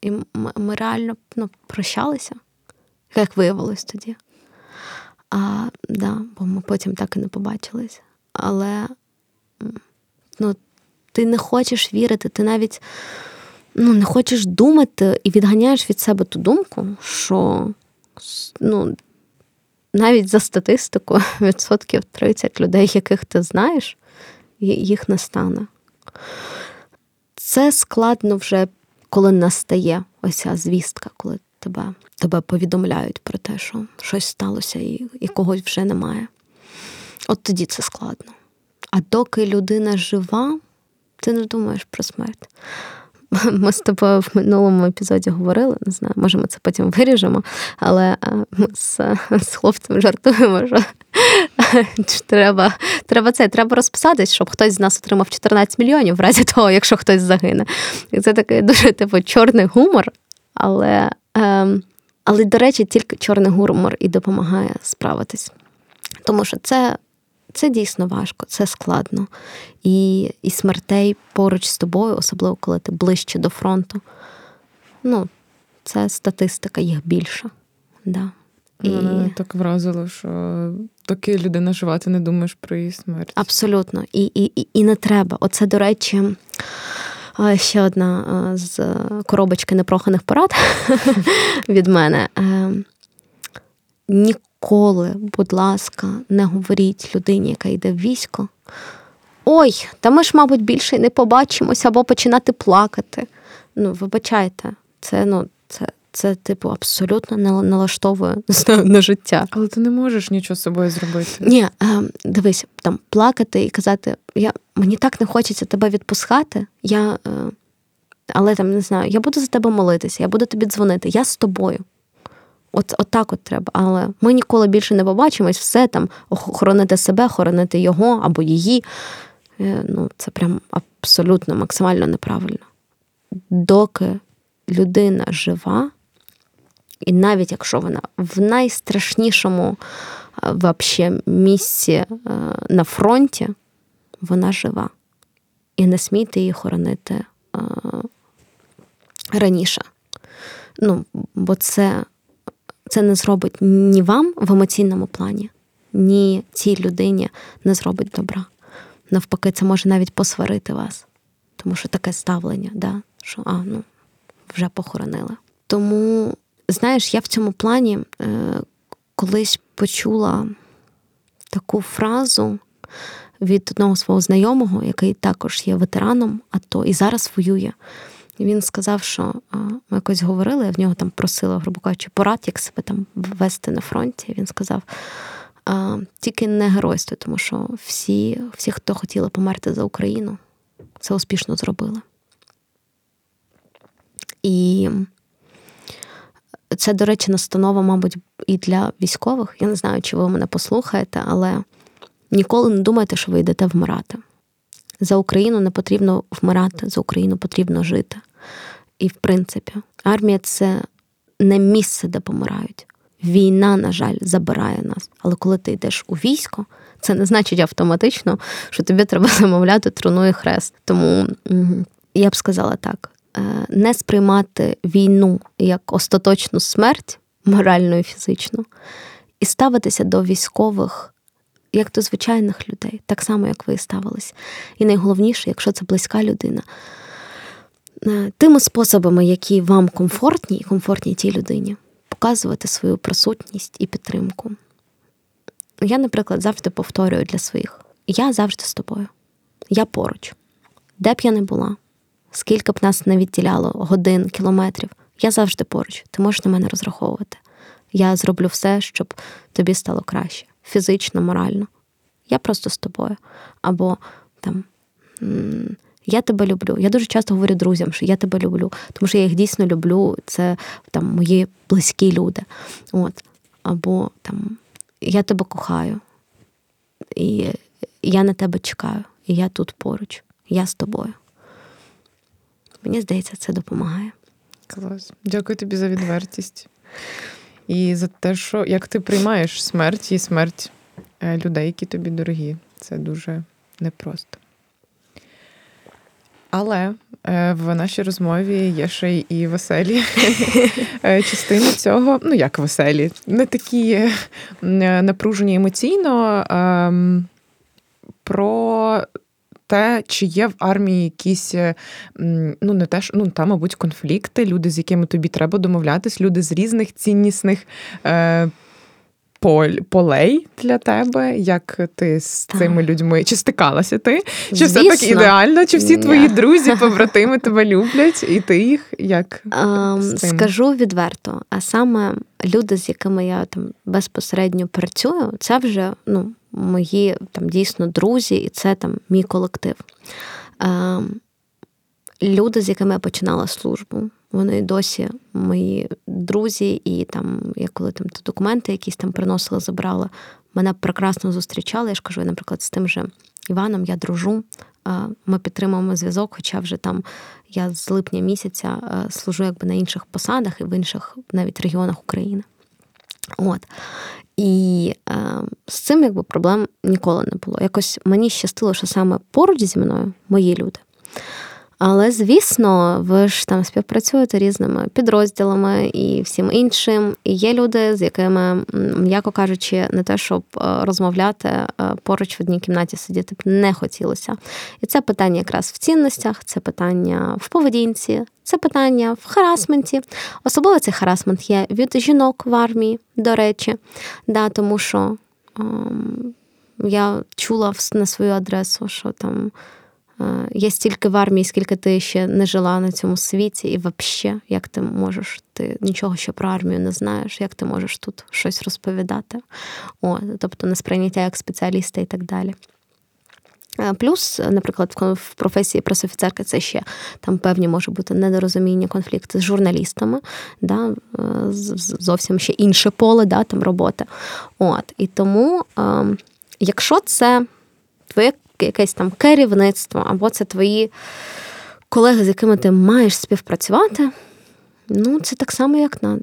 І ми реально прощалися, як виявилось тоді. Бо ми потім так і не побачились. Але ти не хочеш вірити, ти навіть не хочеш думати і відганяєш від себе ту думку, що навіть за статистикою 30% людей, яких ти знаєш, їх не стане. Це складно вже, коли настає ось ця звістка, коли тебе повідомляють про те, що щось сталося і когось вже немає. От тоді це складно. А доки людина жива, ти не думаєш про смерть. Ми з тобою в минулому епізоді говорили, не знаю, може ми це потім виріжемо, але ми з хлопцем жартуємо, що треба розписатись, щоб хтось з нас отримав 14 мільйонів в разі того, якщо хтось загине. І це такий дуже чорний гумор, але, до речі, тільки чорний гумор і допомагає справитись. Тому що це дійсно важко, це складно. І смертей поруч з тобою, особливо, коли ти ближче до фронту. Це статистика, їх більше. Да. Мене так вразило, що доки людина жива, ти не думаєш про її смерть. Абсолютно. І не треба. Оце, до речі, ще одна з коробочки непроханих порад від мене. Ніколи, будь ласка, не говоріть людині, яка йде в військо, ой, та ми ж, мабуть, більше не побачимося, або починати плакати. Вибачайте, це абсолютно не налаштовує на життя. Але ти не можеш нічого з собою зробити. Ні, дивись, плакати і казати, мені так не хочеться тебе відпускати, але не знаю, я буду за тебе молитися, я буду тобі дзвонити, я з тобою. От так треба, але ми ніколи більше не побачимось, все хоронити себе, хоронити його або її. Це прям абсолютно максимально неправильно. Доки людина жива, і навіть якщо вона в найстрашнішому вообще місці на фронті, вона жива. І не смійте її хоронити раніше. Бо це не зробить ні вам в емоційному плані, ні цій людині не зробить добра. Навпаки, це може навіть посварити вас. Тому що таке ставлення, да? Що вже похоронили. Тому, знаєш, я в цьому плані колись почула таку фразу від одного свого знайомого, який також є ветераном АТО і зараз воює. Він сказав, що ми якось говорили, я в нього просила, грубо кажучи, порад, як себе вести на фронті. Він сказав, тільки не геройство, тому що всі, хто хотіли померти за Україну, це успішно зробили. І це, до речі, настанова, мабуть, і для військових. Я не знаю, чи ви мене послухаєте, але ніколи не думайте, що ви йдете вмирати. За Україну не потрібно вмирати, за Україну потрібно жити. І, в принципі, армія – це не місце, де помирають. Війна, на жаль, забирає нас. Але коли ти йдеш у військо, це не значить автоматично, що тобі треба замовляти труну і хрест. Тому я б сказала так, не сприймати війну як остаточну смерть, морально і фізично, і ставитися до військових як до звичайних людей, так само, як ви ставились. І найголовніше, якщо це близька людина, тими способами, які вам комфортні, і комфортні тій людині, показувати свою присутність і підтримку. Я, наприклад, завжди повторюю для своїх. Я завжди з тобою. Я поруч. Де б я не була, скільки б нас не відділяло, годин, кілометрів, я завжди поруч. Ти можеш на мене розраховувати. Я зроблю все, щоб тобі стало краще. Фізично, морально. Я просто з тобою. Або я тебе люблю. Я дуже часто говорю друзям, що я тебе люблю. Тому що я їх дійсно люблю. Це мої близькі люди. Або я тебе кохаю. І я на тебе чекаю. І я тут поруч. Я з тобою. Мені здається, це допомагає. Клас. Дякую тобі за відвертість. І за те, що як ти приймаєш смерть і смерть людей, які тобі дорогі. Це дуже непросто. Але в нашій розмові є ще і веселі частини цього. Ну, як веселі? Не такі напружені емоційно. Про те, чи є в армії якісь, ну, не те, що, ну, там, мабуть, конфлікти, люди, з якими тобі треба домовлятись, люди з різних ціннісних полей для тебе, як ти з цими людьми, чи стикалася ти, чи звісно, все так ідеально, чи всі твої друзі, побратими тебе люблять, і ти їх як? Скажу відверто, а саме люди, з якими я там безпосередньо працюю, це вже, ну, мої там дійсно друзі, і це там мій колектив. Люди, з якими я починала службу, вони досі мої друзі, і там, я коли там документи якісь там приносила, забрала, мене прекрасно зустрічали. Я ж кажу, я, наприклад, з тим же Іваном я дружу, ми підтримуємо зв'язок, хоча вже там я з липня місяця служу якби на інших посадах і в інших навіть регіонах України. От. І з цим якби проблем ніколи не було. Якось мені щастило, що саме поруч зі мною мої люди. Але, звісно, ви ж там співпрацюєте різними підрозділами і всім іншим. І є люди, з якими, м'яко кажучи, не те, щоб розмовляти, поруч в одній кімнаті сидіти б не хотілося. І це питання якраз в цінностях, це питання в поведінці, це питання в харасменті. Особливо цей харасмент є від жінок в армії, до речі. Да, тому що я чула на свою адресу, що там... Я стільки в армії, скільки ти ще не жила на цьому світі, і взагалі, як ти можеш, ти нічого ще про армію не знаєш, як ти можеш тут щось розповідати. О, тобто несприйняття як спеціаліста і так далі. Плюс, наприклад, в професії пресофіцерки це ще там певні може бути недорозуміння, конфлікти з журналістами, да, зовсім ще інше поле, да, там роботи. От, і тому, якщо це твоє якесь там керівництво, або це твої колеги, з якими ти маєш співпрацювати, ну, це так само, як на,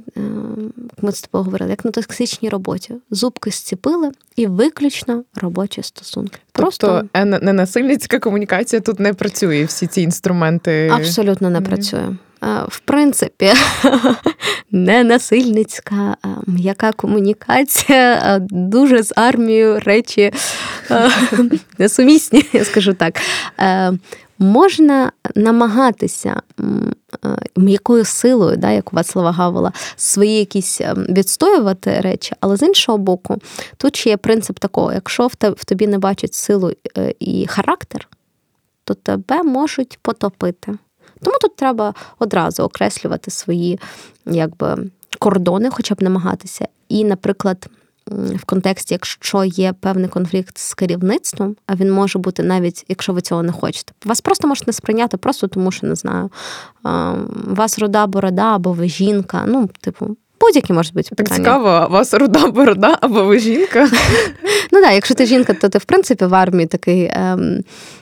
ми з тобою говорили, як на токсичній роботі. Зубки зціпили і виключно робочі стосунки. Просто тобто ненасильницька комунікація тут не працює, всі ці інструменти? Абсолютно не працює. В принципі, ненасильницька м'яка комунікація, дуже з армією речі несумісні, я скажу так. Можна намагатися м'якою силою, да, як у Вацлава Гавела, свої якісь відстоювати речі, але з іншого боку, тут ще є принцип такого, якщо в тобі не бачать силу і характер, то тебе можуть потопити. Тому тут треба одразу окреслювати свої якби кордони, хоча б намагатися. І, наприклад, в контексті, якщо є певний конфлікт з керівництвом, а він може бути навіть, якщо ви цього не хочете. Вас просто можуть не сприйняти просто тому, що, не знаю, вас рода-борода, або ви жінка, ну, типу, будь-які можуть бути питання. Так цікаво, у вас рода-борода, або ви жінка? Ну так, якщо ти жінка, то ти, в принципі, в армії такий,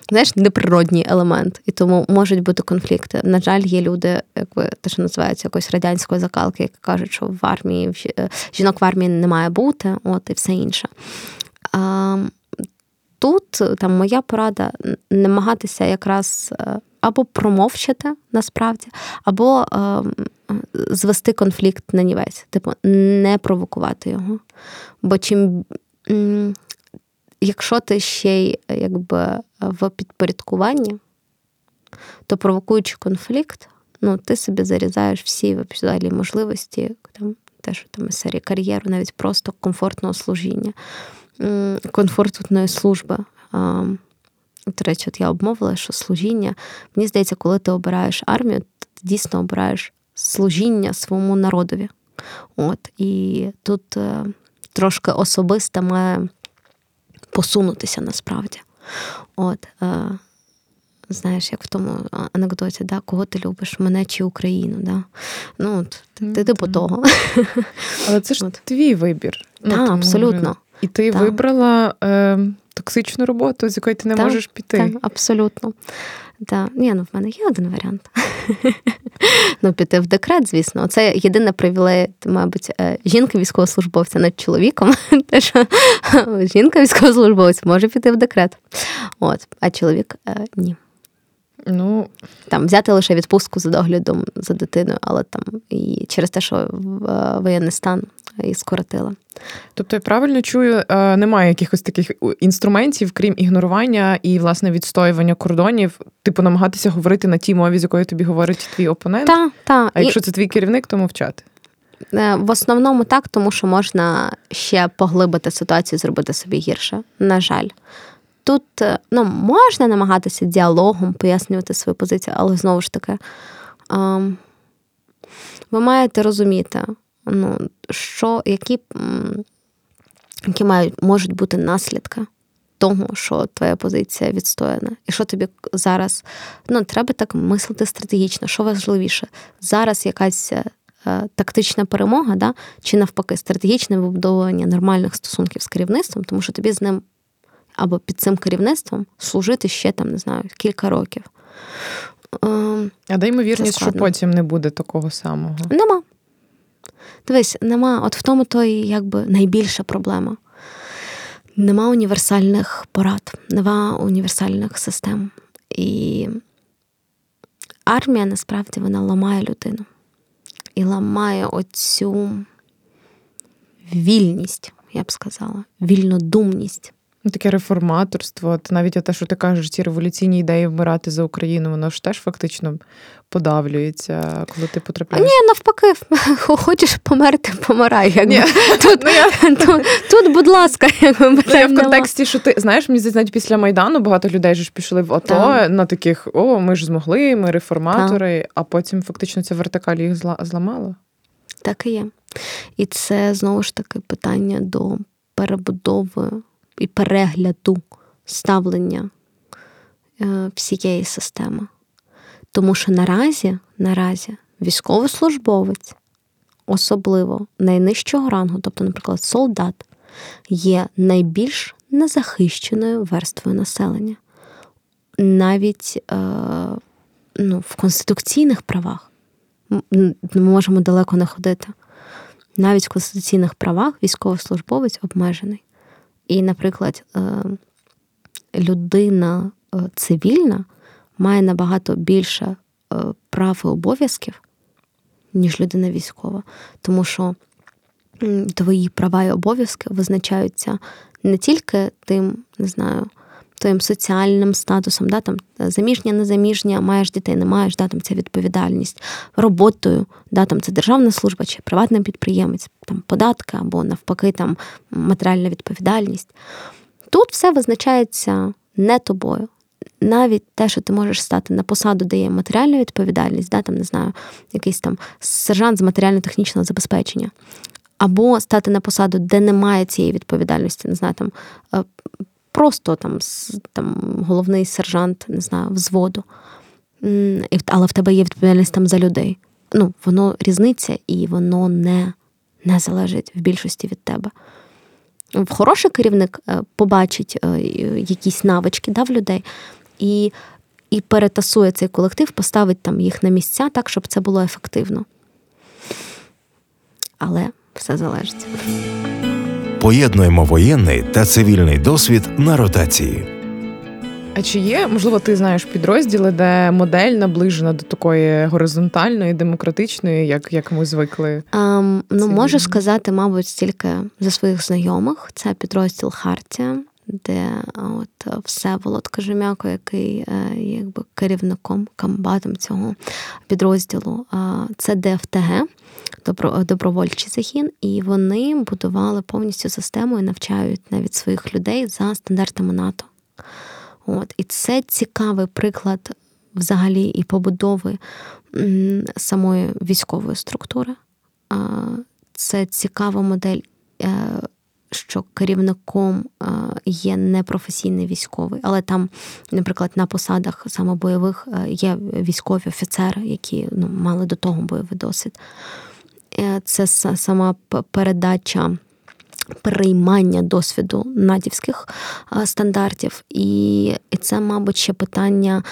знаєш, неприродній елемент. І тому можуть бути конфлікти. На жаль, є люди, якби те, що називається якоюсь радянською закалки, які кажуть, що в армії, жінок в армії не має бути, от, і все інше. Тут, там, моя порада намагатися якраз або промовчати, насправді, або звести конфлікт на нівець. Типу, не провокувати його. Бо чим... Якщо ти ще й якби в підпорядкуванні, то провокуючи конфлікт, ну, ти собі зарізаєш всі взагалі можливості, там, те, що там серії кар'єру, навіть просто комфортного служіння, комфортної служби. До речі, от я обмовила, що служіння, мені здається, коли ти обираєш армію, ти дійсно обираєш служіння своєму народові. От, і тут трошки особисто має посунутися насправді. От, знаєш, як в тому анекдоті, да, кого ти любиш, мене чи Україну, да? Ну, от, ти типу того. Але це ж от твій вибір. Так, ну, абсолютно. І ти вибрала токсичну роботу, з якої ти не можеш піти. Так, абсолютно. Да. Ні, ну в мене є один варіант. Ну, піти в декрет, звісно. Це єдина привілея, мабуть, жінки-військовослужбовця над чоловіком. Те, що жінка-військовослужбовець може піти в декрет. От. А чоловік – ні. Ну, там взяти лише відпустку за доглядом за дитиною, але там і через те, що воєнний стан і скоротила. Тобто, я правильно чую, немає якихось таких інструментів, крім ігнорування і, власне, відстоювання кордонів, типу намагатися говорити на тій мові, з якою тобі говорить твій опонент? Так. А якщо це твій керівник, то мовчати? В основному так, тому що можна ще поглибити ситуацію, зробити собі гірше, на жаль. Тут, ну, можна намагатися діалогом пояснювати свою позицію, але, знову ж таки, ви маєте розуміти, ну, що, які можуть бути наслідки того, що твоя позиція відстояна. І що тобі зараз... Ну, треба так мислити стратегічно, що важливіше. Зараз якась тактична перемога, да? Чи навпаки стратегічне вибудовування нормальних стосунків з керівництвом, тому що тобі з ним або під цим керівництвом служити ще, там, не знаю, кілька років. А де ймовірність, що потім не буде такого самого? Нема. Дивись, нема, от в тому то і, якби, найбільша проблема. Нема універсальних порад, нема універсальних систем. І армія, насправді, вона ламає людину. І ламає оцю вільність, я б сказала, вільнодумність. Таке реформаторство, навіть те, що ти кажеш, ці революційні ідеї вмирати за Україну, воно ж теж фактично подавлюється, коли ти потрапляєш. Ні, навпаки, хочеш померти, помирай. Якби. Тут, будь ласка, якби питання. В контексті, що ти, знаєш, мені здається, після Майдану багато людей ж пішли в АТО на таких, о, ми ж змогли, ми реформатори, а потім фактично ця вертикаль їх зламала. Так і є. І це, знову ж таки, питання до перебудови і перегляду ставлення всієї системи. Тому що наразі військовослужбовець, особливо найнижчого рангу, тобто, наприклад, солдат, є найбільш незахищеною верствою населення. Навіть в конституційних правах ми можемо далеко не ходити. Навіть в конституційних правах військовослужбовець обмежений. І, наприклад, людина цивільна має набагато більше прав і обов'язків, ніж людина військова. Тому що твої права і обов'язки визначаються не тільки тим, не знаю, твоїм соціальним статусом, да, там, заміжня, незаміжня, маєш дітей, не маєш, да, там, ця відповідальність, роботою, да, там, це державна служба чи приватний підприємець, там, податки або, навпаки, там, матеріальна відповідальність. Тут все визначається не тобою. Навіть те, що ти можеш стати на посаду, де є матеріальна відповідальність, да, там, не знаю, якийсь там сержант з матеріально-технічного забезпечення, або стати на посаду, де немає цієї відповідальності, не знаю, там, просто там головний сержант, не знаю, взводу. Але в тебе є відповідальність там за людей. Ну, воно різниця, і воно не залежить в більшості від тебе. Хороший керівник побачить якісь навички, да, в людей і перетасує цей колектив, поставить там їх на місця так, щоб це було ефективно. Але все залежить. Поєднуємо воєнний та цивільний досвід на ротації. А чи є, можливо, ти знаєш підрозділи, де модель наближена до такої горизонтальної, демократичної, як ми звикли? Можу сказати, мабуть, тільки за своїх знайомих. Це підрозділ «Хартія», де от все Волод Кажемяко, який якби керівником, комбатом цього підрозділу, це ДФТГ, добровольчий загін, і вони будували повністю систему і навчають навіть своїх людей за стандартами НАТО. От, і це цікавий приклад взагалі і побудови самої військової структури. Це цікава модель, що керівником є непрофесійний військовий, але там, наприклад, на посадах саме бойових є військові офіцери, які, ну, мали до того бойовий досвід. Це сама передача, переймання досвіду натівських стандартів, і це, мабуть, ще питання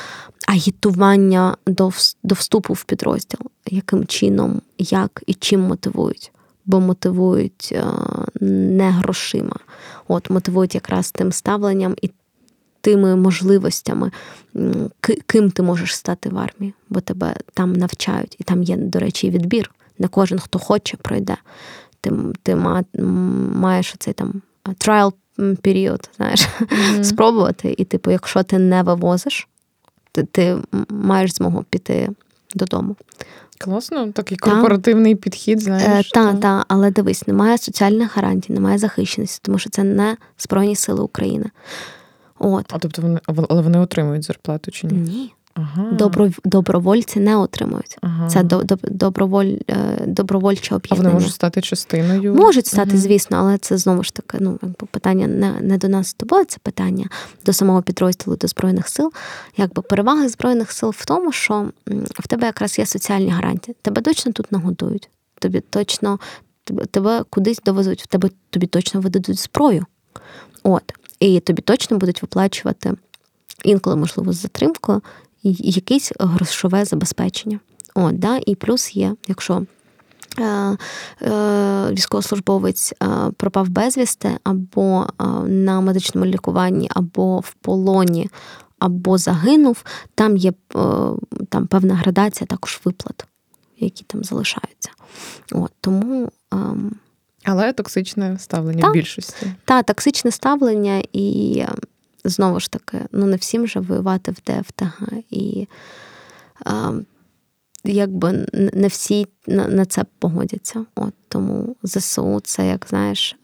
агітування до вступу в підрозділ, яким чином, як і чим мотивують. Бо мотивують не грошима. От, мотивують якраз тим ставленням і тими можливостями, ким ти можеш стати в армії, бо тебе там навчають. І там є, до речі, відбір. Не кожен, хто хоче, пройде. Ти маєш оцей там trial період, знаєш, спробувати. І, типу, якщо ти не вивозиш, ти маєш змогу піти додому. Класно, такий корпоративний підхід, знаєш. Так, але дивись, немає соціальних гарантій, немає захищеності, тому що це не Збройні Сили України. От. А тобто вони отримують зарплату чи ні? Ні. Ага. Добровольці не отримують. Ага. Це добровольче об'єднання. А вони можуть стати частиною? Можуть стати, звісно, але це знову ж таки, питання не до нас з тобою, це питання до самого підрозділу, до Збройних сил. Якби перевага Збройних сил в тому, що в тебе якраз є соціальні гарантії. Тебе точно тут нагодують, тобі точно тебе кудись довезуть, в тебе тобі точно видадуть зброю. От. І тобі точно будуть виплачувати інколи, можливо, з затримкою, якесь грошове забезпечення. І плюс є, якщо військовослужбовець пропав безвісти, або на медичному лікуванні, або в полоні, або загинув, там є там певна градація також виплат, які там залишаються. Тому... Але токсичне ставлення в більшості. Так, токсичне ставлення і... Знову ж таки, не всім же воювати в ДФТГ, і якби не всі на це погодяться. Тому ЗСУ це, як знаєш,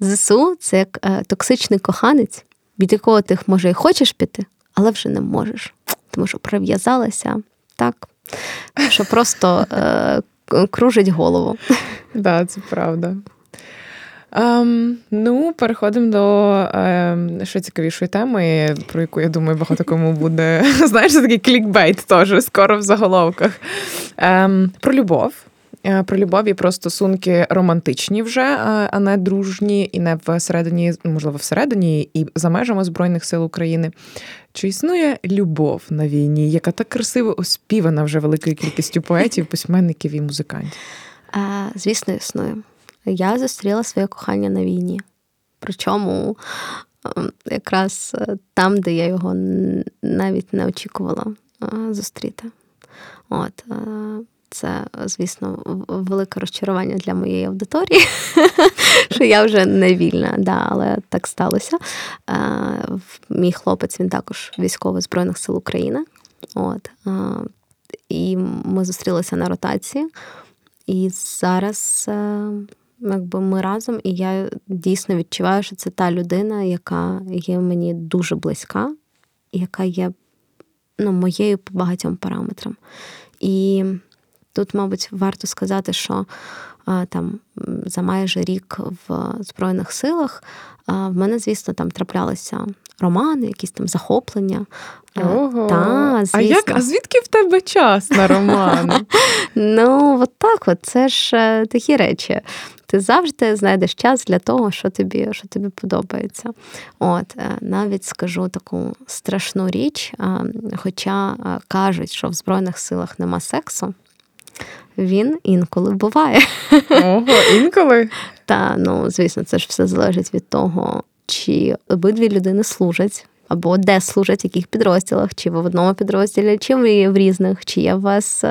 ЗСУ це як токсичний коханець, від якого ти, може, і хочеш піти, але вже не можеш. Тому що прив'язалася так, що просто кружить голову. Так, це правда. Переходимо до ще цікавішої теми, про яку, я думаю, багато кому буде, знаєш, такий клікбейт теж, скоро в заголовках. Про любов. Про любов і про стосунки романтичні вже, а не дружні, і не всередині, можливо, всередині, і за межами Збройних сил України. Чи існує любов на війні, яка так красиво оспівана вже великою кількістю поетів, письменників і музикантів? Звісно, існує. Я зустріла своє кохання на війні. Причому якраз там, де я його навіть не очікувала зустріти. Це, звісно, велике розчарування для моєї аудиторії, що я вже не вільна. Да, але так сталося. Мій хлопець, він також військовий Збройних сил України. І ми зустрілися на ротації. І зараз... Якби ми разом, і я дійсно відчуваю, що це та людина, яка є мені дуже близька, яка є моєю по багатьом параметрам. І тут, мабуть, варто сказати, що там за майже рік в Збройних силах в мене, звісно, там траплялися романи, якісь там захоплення. Ого. Та, звісно. А звідки в тебе час на романи? От так, це ж такі речі. Ти завжди знайдеш час для того, що тобі подобається. Навіть скажу таку страшну річ, хоча кажуть, що в Збройних силах нема сексу, він інколи буває. Ого, інколи? Та, звісно, це ж все залежить від того, чи обидві людини служать, або де служать, в яких підрозділах, чи ви в одному підрозділі, чи ви в різних, чи є у вас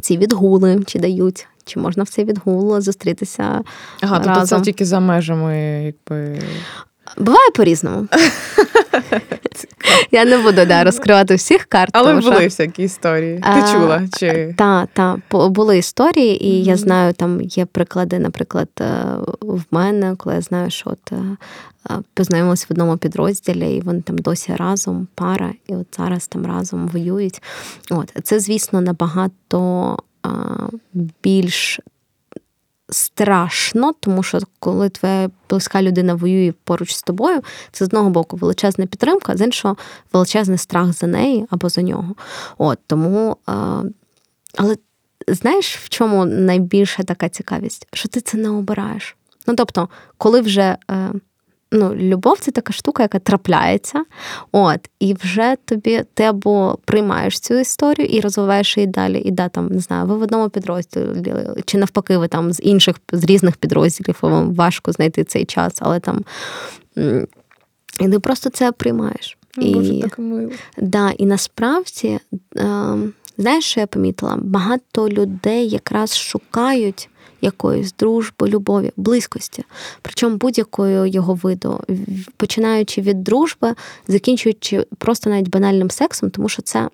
ці відгули, чи дають, чи можна в цей відгул зустрітися разом. Тобто це тільки за межами, якби... Буває по-різному. Я не буду розкривати всіх карт. Але були всякі історії. Ти чула? Так, були історії, і я знаю, там є приклади, наприклад, в мене, коли я знаю, що познайомилися в одному підрозділі, і вони там досі разом, пара, і от зараз там разом воюють. Це, звісно, набагато більш страшно, тому що коли твоя близька людина воює поруч з тобою, це з одного боку величезна підтримка, з іншого величезний страх за неї або за нього. Тому, але знаєш, в чому найбільша така цікавість? Що ти це не обираєш. Тобто, коли вже любов – це така штука, яка трапляється, і вже ти або приймаєш цю історію і розвиваєш її далі, і там, не знаю, ви в одному підрозділі, чи навпаки, ви там з різних підрозділів, вам важко знайти цей час, але там І ти просто це приймаєш. Боже, так мило. Да, і насправді, знаєш, що я помітила? Багато людей якраз шукають якоїсь дружби, любові, близькості. Причому будь-якого його виду, починаючи від дружби, закінчуючи просто навіть банальним сексом, тому що це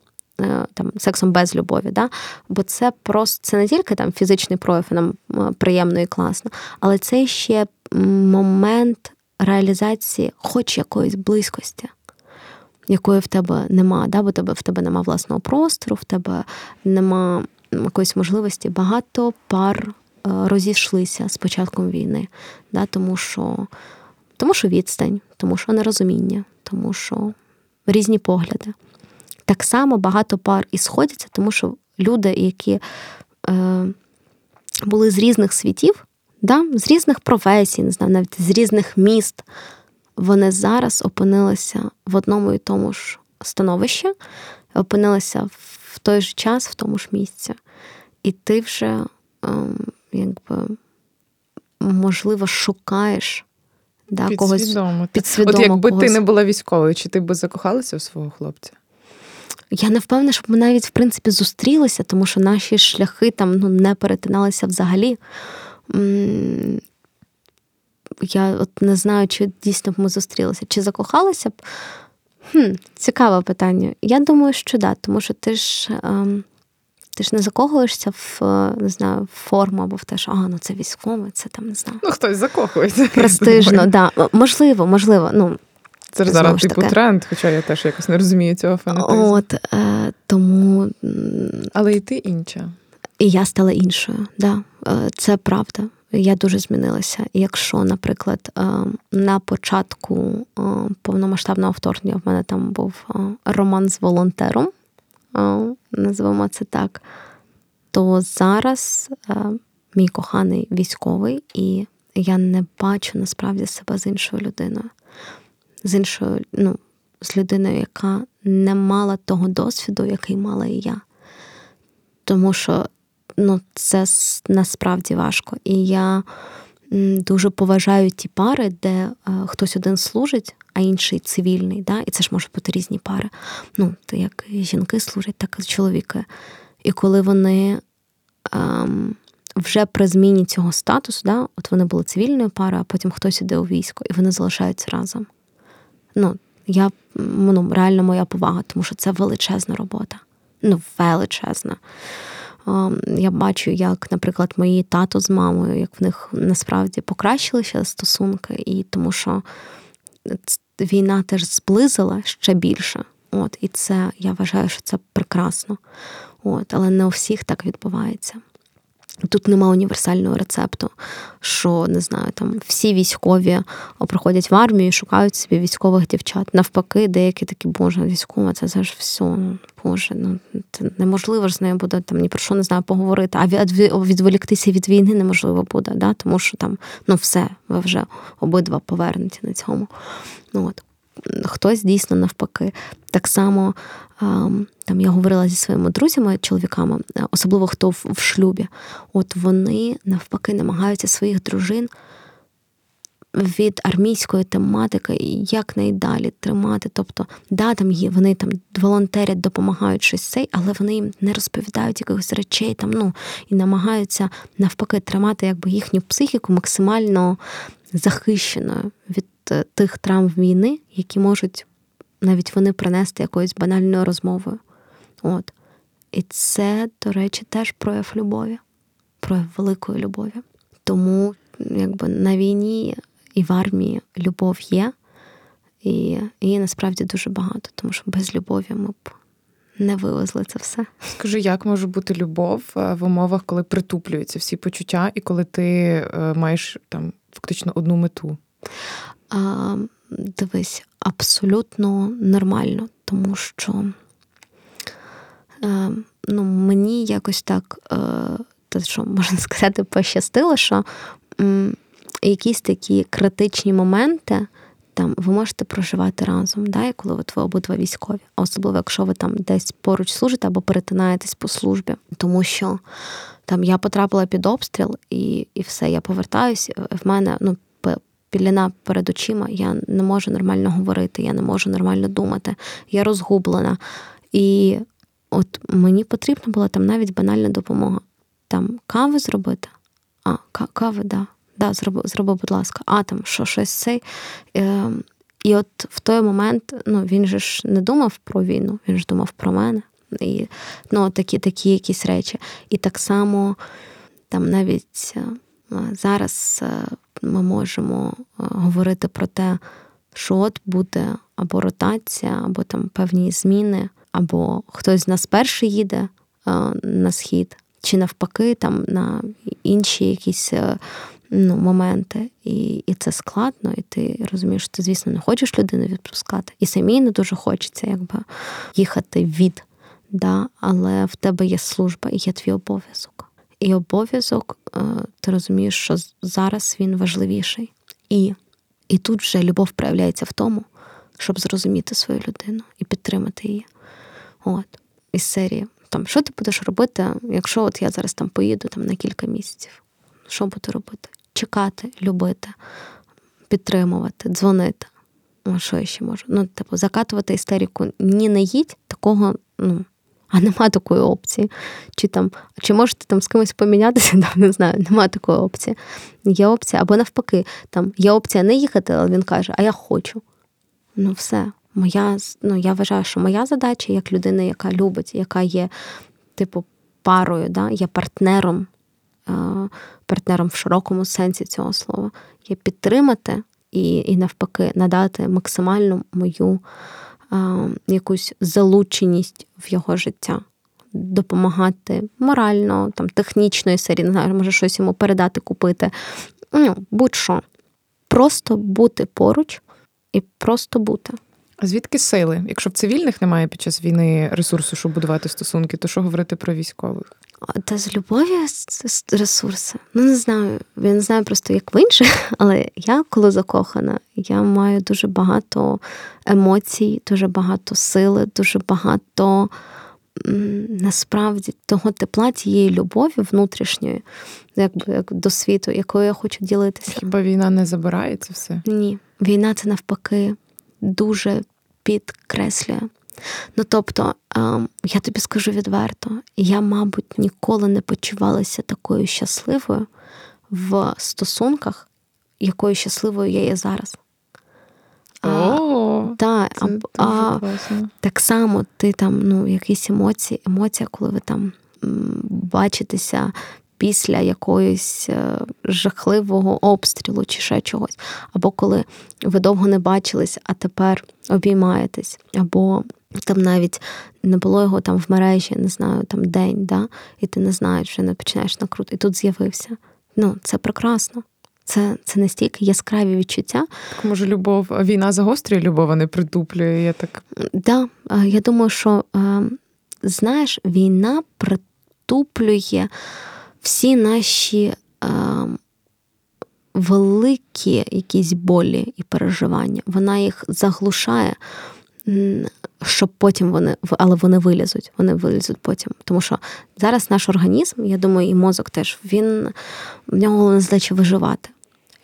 там, сексом без любові, да? Бо це просто, це не тільки там фізичний прояв, нам приємно і класно, але це ще момент реалізації хоч якоїсь близькості, якої в тебе нема, да? Бо в тебе нема власного простору, в тебе нема якоїсь можливості. Багато пар розійшлися з початком війни, да? Тому що відстань, тому що нерозуміння, тому що різні погляди. Так само багато пар і сходяться, тому що люди, які були з різних світів, да, з різних професій, не знаю, навіть з різних міст, вони зараз опинилися в одному і тому ж становищі, опинилися в той же час, в тому ж місці. І ти вже, можливо, шукаєш, да, підсвідомо. От якби когось... ти не була військовою, чи ти б закохалася в свого хлопця? Я не впевнена, щоб ми навіть, в принципі, зустрілися, тому що наші шляхи там не перетиналися взагалі. Я от не знаю, чи дійсно б ми зустрілися. Чи закохалися б? Цікаве питання. Я думаю, що да, тому що ти ж не закохуєшся в, не знаю, форму або в те, що ну це військове, це там, не знаю. Ну, хтось закохується. Престижно, да. Можливо, Це ж зараз типу тренд, хоча я теж якось не розумію цього фанатизму. Тому... Але і ти інша. І я стала іншою, да. Це правда. Я дуже змінилася. Якщо, наприклад, на початку повномасштабного вторгнення в мене там був роман з волонтером, називаємо це так, то зараз мій коханий військовий, і я не бачу насправді себе з іншою людиною. З іншою, з людиною, яка не мала того досвіду, який мала і я. Тому що, це насправді важко. І я дуже поважаю ті пари, де хтось один служить, а інший цивільний, да? І це ж можуть бути різні пари. То як жінки служать, так і чоловіки. І коли вони вже при зміні цього статусу, да? От вони були цивільною парою, а потім хтось іде у військо, і вони залишаються разом. Реально моя повага, тому що це величезна робота. Величезна. Я бачу, як, наприклад, мої тато з мамою, як в них насправді покращилися стосунки, і тому що війна теж зблизила ще більше. І це, я вважаю, що це прекрасно. Але не у всіх так відбувається. Тут нема універсального рецепту, що, не знаю, там всі військові проходять в армію і шукають собі військових дівчат. Навпаки, деякі такі, боже, військова, це ж все, боже, це неможливо ж з нею буде там ні про що, не знаю, поговорити, а відволіктися від війни неможливо буде, да? Тому що там, все, ви вже обидва повернуті на цьому. Хтось дійсно навпаки. Так само там я говорила зі своїми друзями, чоловіками, особливо хто в шлюбі. Вони навпаки намагаються своїх дружин від армійської тематики якнайдалі тримати. Тобто, да, там є, вони там волонтерять, допомагають щось цей, але вони їм не розповідають якихось речей там, і намагаються навпаки тримати якби їхню психіку максимально захищеною від тих травм війни, які можуть навіть вони принести якоюсь банальною розмовою. І це, до речі, теж прояв любові. Прояв великої любові. Тому, на війні і в армії любов є, і її насправді дуже багато, тому що без любові ми б не вивезли це все. Скажи, як може бути любов в умовах, коли притуплюються всі почуття, і коли ти маєш там фактично одну мету? Дивись, абсолютно нормально, тому що мені якось так, що можна сказати, пощастило, що якісь такі критичні моменти там ви можете проживати разом, да, і коли ви обидва військові, особливо якщо ви там десь поруч служите або перетинаєтесь по службі, тому що там я потрапила під обстріл і все, я повертаюсь, в мене піліна перед очима, я не можу нормально говорити, я не можу нормально думати, я розгублена. І от мені потрібна була там навіть банальна допомога. Там кави зробити? А, кави, да. Да, зроби, будь ласка. А, там, щось цей. І от в той момент, він же ж не думав про війну, він ж думав про мене. І, такі якісь речі. І так само там навіть зараз ми можемо говорити про те, що от буде або ротація, або там певні зміни, або хтось з нас перший їде на схід, чи навпаки, там на інші якісь моменти. І це складно, і ти розумієш, що ти, звісно, не хочеш людину відпускати, і самій не дуже хочеться якби їхати від, да, але в тебе є служба і є твій обов'язок. І обов'язок, ти розумієш, що зараз він важливіший. І тут вже любов проявляється в тому, щоб зрозуміти свою людину і підтримати її. От, із серії, там, що ти будеш робити, якщо от я зараз там поїду там, на кілька місяців? Що буду робити? Чекати, любити, підтримувати, дзвонити. А що я ще можу? Закатувати істерику. Ні, не їдь, такого, а нема такої опції. Чи можете там з кимось помінятися? Не знаю, нема такої опції. Є опція, або навпаки, там, є опція не їхати, але він каже, а я хочу. Все. Я вважаю, що моя задача, як людина, яка любить, яка є, парою, да? Я партнером в широкому сенсі цього слова, є підтримати і навпаки, надати максимальну мою якусь залученість в його життя, допомагати морально, там, технічної серії, може щось йому передати, купити, будь-що. Просто бути поруч і просто бути. Звідки сили? Якщо в цивільних немає під час війни ресурсу, щоб будувати стосунки, то що говорити про військових? Та з любові ресурси. Не знаю, я не знаю просто як в інших, але я, коли закохана, я маю дуже багато емоцій, дуже багато сили, дуже багато насправді того тепла, тієї любові внутрішньої, як до світу, якою я хочу ділитися. Хіба війна не забирає це все? Ні. Війна – це навпаки дуже підкреслює. Тобто, я тобі скажу відверто, я, мабуть, ніколи не почувалася такою щасливою в стосунках, якою щасливою я є зараз. Так само ти там, якісь емоція, коли ви там бачитеся після якоїсь жахливого обстрілу чи ще чогось, або коли ви довго не бачились, а тепер обіймаєтесь, або там навіть не було його там в мережі, не знаю, там день, да? І ти не знаєш, вже не починаєш накрути. І тут з'явився. Це прекрасно. Це настільки яскраві відчуття. Так, може, війна загострює любов, а не притуплює, я так... Да, я думаю, що, знаєш, війна притуплює всі наші великі якісь болі і переживання. Вона їх заглушає, щоб потім вони вилізуть. Вони вилізуть потім. Тому що зараз наш організм, я думаю, і мозок теж, в нього головна задача виживати.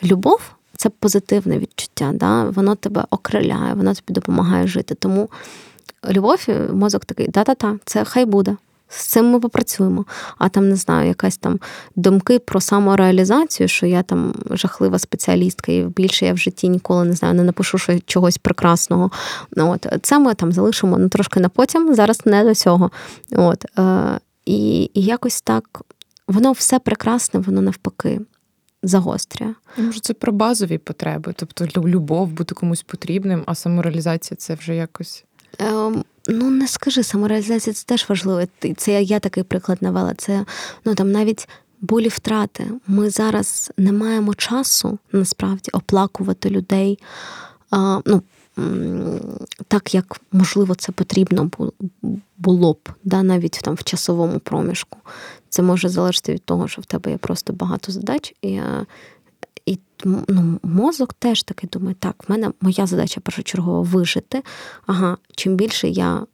Любов – це позитивне відчуття, да? Воно тебе окриляє, воно тобі допомагає жити. Тому любов, мозок такий, та-та-та, це хай буде. З цим ми попрацюємо. А там, не знаю, якась там думки про самореалізацію, що я там жахлива спеціалістка і більше я в житті ніколи, не знаю, не напишу чогось прекрасного. Це ми там залишимо трошки на потім, зараз не до цього. І якось так, воно все прекрасне, воно навпаки загострює. Може, це про базові потреби, тобто любов, бути комусь потрібним, а самореалізація це вже якось... не скажи, самореалізація – це теж важливо. Це я такий приклад навела. Це, там навіть болі втрати. Ми зараз не маємо часу, насправді, оплакувати людей, так, як, можливо, це потрібно було б, да, навіть там в часовому проміжку. Це може залежати від того, що в тебе є просто багато задач, і мозок теж таки думає, так, в мене моя задача першочергово вижити. Ага, чим більше я,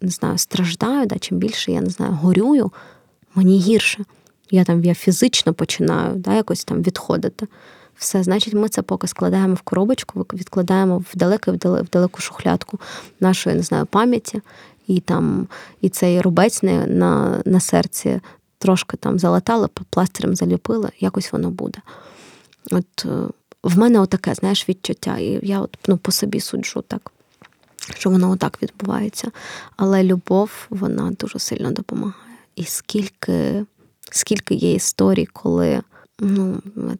не знаю, страждаю, да, чим більше я, не знаю, горюю, мені гірше. Я фізично починаю, да, якось там відходити. все, значить, ми це поки складаємо в коробочку, відкладаємо в далеку шухлядку нашої, не знаю, пам'яті, і там, і цей рубець на серці трошки там залатали, пластирем заліпили, якось воно буде. От в мене отаке, знаєш, відчуття, і я от, по собі суджу так, що воно отак відбувається. Але любов, вона дуже сильно допомагає. І скільки є історій, коли,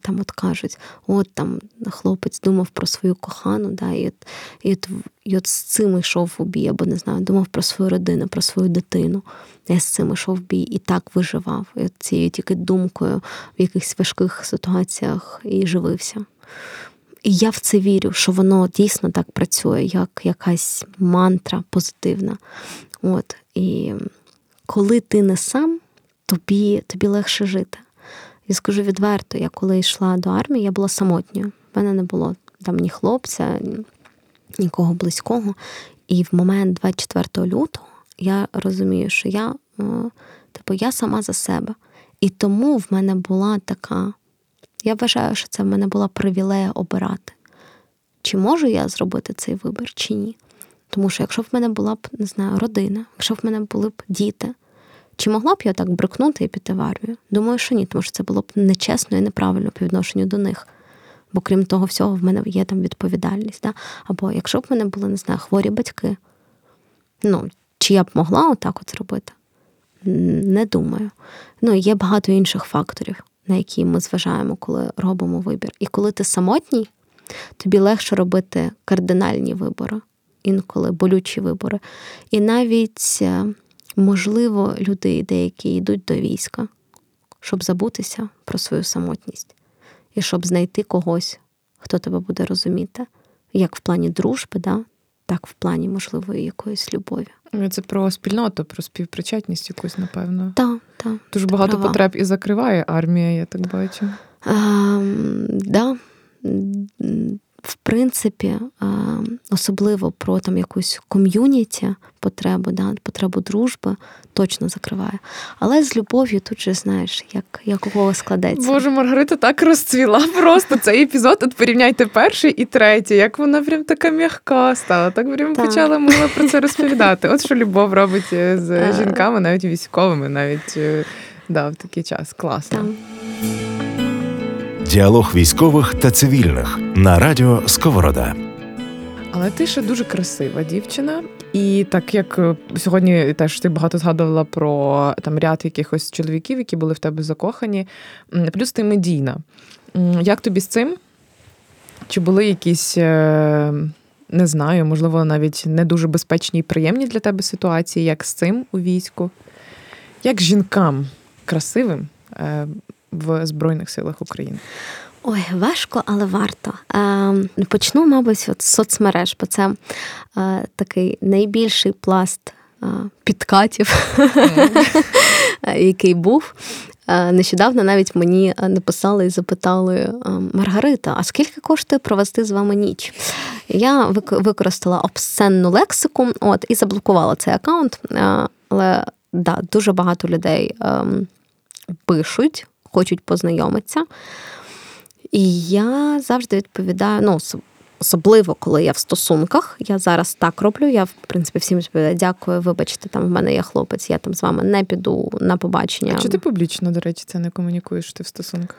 там от кажуть, от там хлопець думав про свою кохану, да, і от з цим йшов у бій, або, не знаю, думав про свою родину, про свою дитину. Я з цим йшов в бій і так виживав. І от цією тільки думкою в якихось важких ситуаціях і живився. І я в це вірю, що воно дійсно так працює, як якась мантра позитивна. От, і коли ти не сам, тобі легше жити. Я скажу відверто, я коли йшла до армії, я була самотньою. В мене не було там ні хлопця, нікого близького. І в момент 24 лютого я розумію, що я сама за себе. І тому в мене була така, я вважаю, що це в мене була привілея обирати. Чи можу я зробити цей вибір, чи ні? Тому що якщо в мене була б, не знаю, родина, якщо в мене були б діти, чи могла б я так брикнути і піти в армію? Думаю, що ні, тому що це було б нечесно і неправильно по відношенню до них. Бо крім того всього, в мене є там відповідальність. Да? Або якщо б в мене були, не знаю, хворі батьки, чи я б могла отак от зробити? Не думаю. Є багато інших факторів, на які ми зважаємо, коли робимо вибір. І коли ти самотній, тобі легше робити кардинальні вибори, інколи болючі вибори. І навіть, можливо, люди деякі йдуть до війська, щоб забутися про свою самотність. І щоб знайти когось, хто тебе буде розуміти. Як в плані дружби, да? Так в плані, можливо, якоїсь любові. Це про спільноту, про співпричетність якусь, напевно. Так. Дуже багато права. Потреб і закриває армія, я так бачу. Да. В принципі, особливо про там якусь ком'юніті потребу, да, потребу дружби точно закриває. Але з любов'ю тут же, знаєш, як у кого складеться. Боже, Маргарита так розцвіла просто цей епізод. От порівняйте перший і третій, як вона прям така м'яка стала. Так прям почала мила про це розповідати. От що любов робить з жінками, навіть військовими, навіть в такий час. Класно. Так. Діалог військових та цивільних на радіо Сковорода. Але ти ще дуже красива дівчина. І так як сьогодні теж ти багато згадувала про там ряд якихось чоловіків, які були в тебе закохані, плюс ти медійна. Як тобі з цим? Чи були якісь, не знаю, можливо, навіть не дуже безпечні і приємні для тебе ситуації, як з цим у війську? Як жінкам красивим в Збройних силах України? Ой, важко, але варто. Почну, мабуть, з соцмереж, бо це такий найбільший пласт підкатів, який був. Нещодавно навіть мені написали і запитали: Маргарита, а скільки коштує провести з вами ніч? Я використала обсценну лексику, і заблокувала цей аккаунт. Але, дуже багато людей пишуть, хочуть познайомитися. І я завжди відповідаю, особливо, коли я в стосунках, я зараз так роблю, я, в принципі, всім відповідаю: дякую, вибачте, там в мене є хлопець, я там з вами не піду на побачення. А чи ти публічно, до речі, це не комунікуєш, ти в стосунках?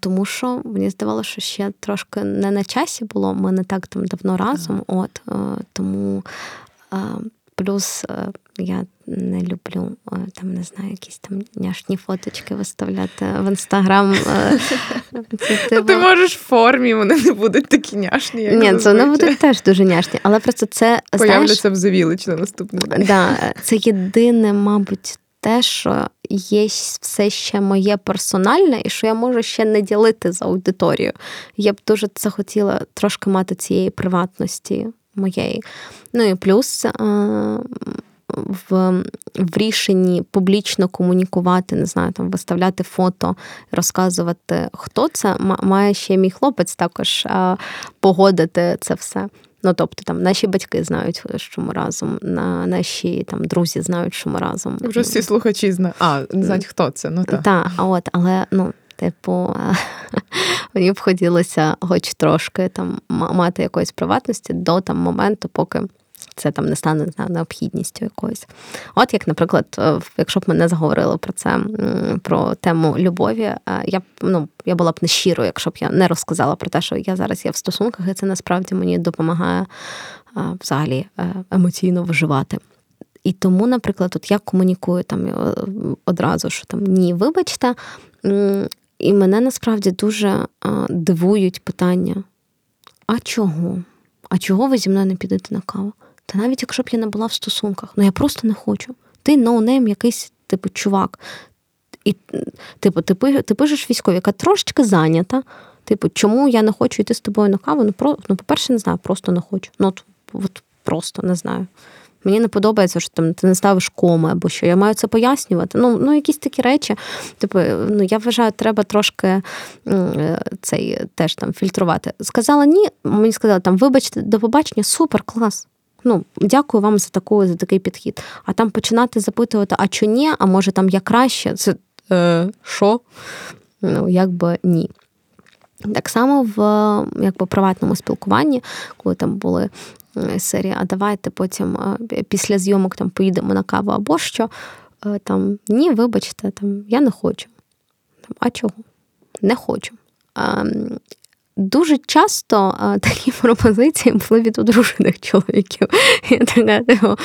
Тому що мені здавалося, що ще трошки не на часі було, ми не так там давно разом, тому... Плюс я не люблю, там, не знаю, якісь там няшні фоточки виставляти в Instagram. Ти можеш в формі, вони не будуть такі няшні, як зазвичай. Ні, вони будуть теж дуже няшні, але просто це, знаєш... Появляться в завілич на наступний день. Це єдине, мабуть, те, що є все ще моє персональне, і що я можу ще не ділити з аудиторією. Я б дуже захотіла трошки мати цієї приватності моєї. І плюс в рішенні публічно комунікувати, не знаю, там виставляти фото, розказувати, хто це, має ще мій хлопець також погодити це все. Тобто там наші батьки знають, що ми разом, наші там друзі знають, що ми разом. Вже всі слухачі знають, хто це. Так, але Типу, мені б хотілося хоч трошки там мати якоїсь приватності до там моменту, поки це там не стане, не знаю, необхідністю якоюсь. От як, наприклад, якщо б мене заговорили про це, про тему любові, я була б нещирою, якщо б я не розказала про те, що я зараз є в стосунках, і це насправді мені допомагає взагалі емоційно виживати. І тому, наприклад, от я комунікую там одразу, що там ні, вибачте. І мене насправді дуже дивують питання, а чого? А чого ви зі мною не підете на каву? Та навіть якщо б я не була в стосунках, я просто не хочу. Ти ноунейм якийсь, чувак. І, ти пишеш військові, яка трошечки зайнята. Чому я не хочу йти з тобою на каву? По-перше, не знаю, просто не хочу. Просто не знаю. Мені не подобається, що там ти не ставиш коми, або що я маю це пояснювати. Якісь такі речі. Я вважаю, треба трошки цей теж там фільтрувати. Сказала ні, мені сказали там, вибачте, до побачення, супер, клас. Дякую вам за такий підхід. А там починати запитувати, а чи ні, а може там я краще, це що? Якби ні. Так само в приватному спілкуванні, коли там були серії, а давайте потім після зйомок там поїдемо на каву або що, там, ні, вибачте, там, я не хочу. А чого? Не хочу. Дуже часто такі пропозиції були від одружених чоловіків. Я така,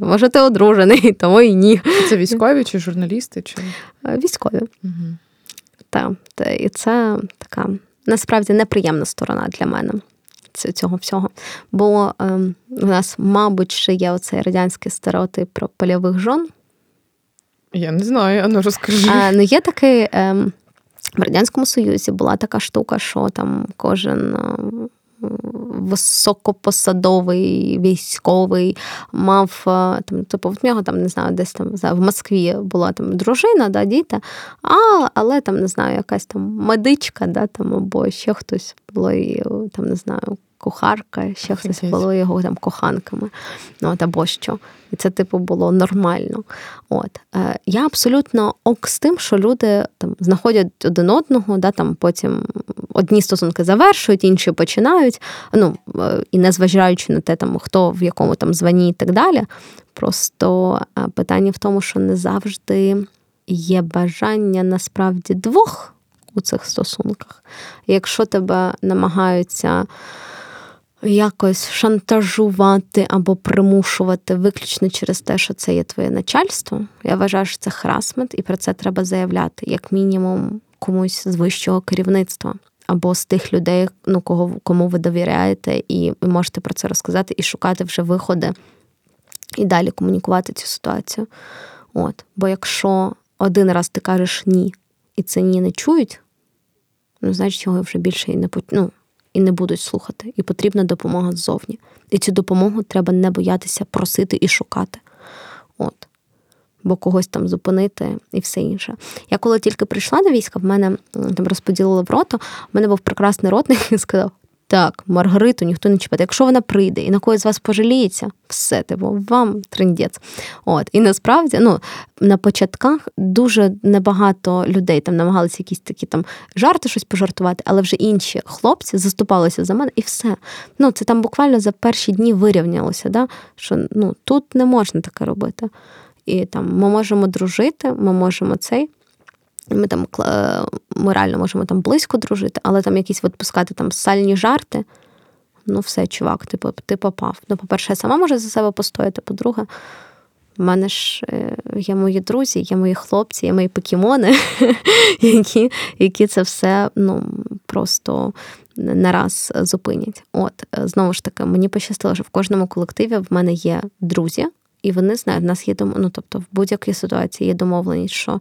може ти одружений, тому і ні. Це військові чи журналісти? Чи? Військові. Угу. І це така, насправді, неприємна сторона для мене цього всього. Бо в нас, мабуть, ще є оцей радянський стереотип про польових жон. Я не знаю, розкажи. Є такий, в Радянському Союзі була така штука, що там кожен високопосадовий військовий мав, в нього там, не знаю, десь там, в Москві була там дружина, діти, але там, не знаю, якась там медичка, там, або ще хтось було, там, не знаю, кухарка, ще хтось було його там коханками, або що. І це, було нормально. Я абсолютно ок з тим, що люди там знаходять один одного, там потім одні стосунки завершують, інші починають, і незважаючи на те, там, хто в якому там званні і так далі. Просто питання в тому, що не завжди є бажання насправді двох у цих стосунках. Якщо тебе намагаються якось шантажувати або примушувати виключно через те, що це є твоє начальство, я вважаю, що це харасмент, і про це треба заявляти, як мінімум, комусь з вищого керівництва, або з тих людей, кому ви довіряєте, і ви можете про це розказати, і шукати вже виходи, і далі комунікувати цю ситуацію. Бо якщо один раз ти кажеш «ні», і це «ні» не чують, значить, його вже більше і не і не будуть слухати. І потрібна допомога ззовні. І цю допомогу треба не боятися просити і шукати. Бо когось там зупинити і все інше. Я коли тільки прийшла до війська, в мене там розподілили в роту, в мене був прекрасний ротник, він сказав, так, Маргариту ніхто не чіпати. Якщо вона прийде і на когось з вас пожаліється, все, вам триндець. І насправді, на початках дуже небагато людей там намагалися якісь такі там жарти, щось пожартувати, але вже інші хлопці заступалися за мене і все. Це там буквально за перші дні вирівнялося, да? Що тут не можна таке робити. І там ми можемо дружити, ми можемо ми реально можемо там близько дружити, але там якісь відпускати там сальні жарти, все, чувак, ти попав. По-перше, я сама можу за себе постояти, по-друге, в мене ж є мої друзі, є мої хлопці, є мої покемони, які це все, просто не раз зупинять. Знову ж таки, мені пощастило, що в кожному колективі в мене є друзі, і вони знають, в нас є, в будь-якій ситуації є домовленість, що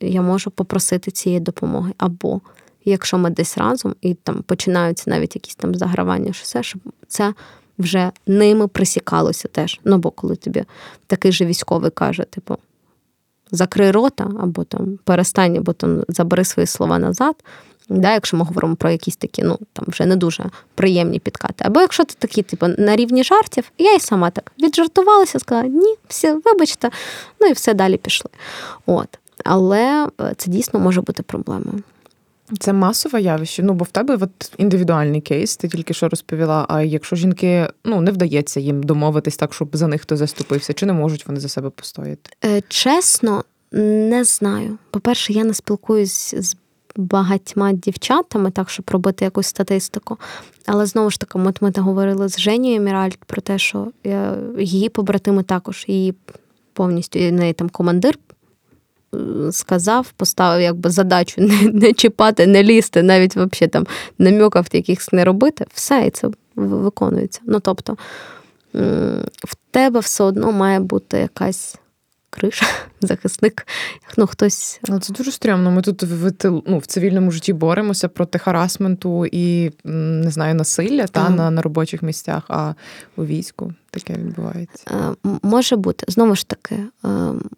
я можу попросити цієї допомоги. Або, якщо ми десь разом, і там починаються навіть якісь там загравання, щоб це вже ними присікалося теж. Бо коли тобі такий же військовий каже, закрий рота, або там перестань, або там забери свої слова назад, якщо ми говоримо про якісь такі, там вже не дуже приємні підкати. Або якщо ти такі, на рівні жартів, я і сама так віджартувалася, сказала, ні, всі, вибачте, і все далі пішли. Але це дійсно може бути проблемою. Це масове явище? Ну, бо в тебе от індивідуальний кейс, ти тільки що розповіла, а якщо жінки, ну, не вдається їм домовитись так, щоб за них хто заступився, чи не можуть вони за себе постояти? Чесно, не знаю. По-перше, я не спілкуюсь з багатьма дівчатами, так, щоб робити якусь статистику. Але, знову ж таки, ми говорили з Женією Еміральд про те, що її побратими також, її повністю, неї там командир сказав, поставив якби задачу не чіпати, не лізти, навіть взагалі там намьоків якихось не робити. Все, і це виконується. Ну, тобто, в тебе все одно має бути якась криша, захисник, ну, хтось... Ну, це дуже стрімно. Ми тут в цивільному житті боремося проти харасменту і, не знаю, насилля та, на робочих місцях, а у війську таке відбувається. Може бути. Знову ж таки,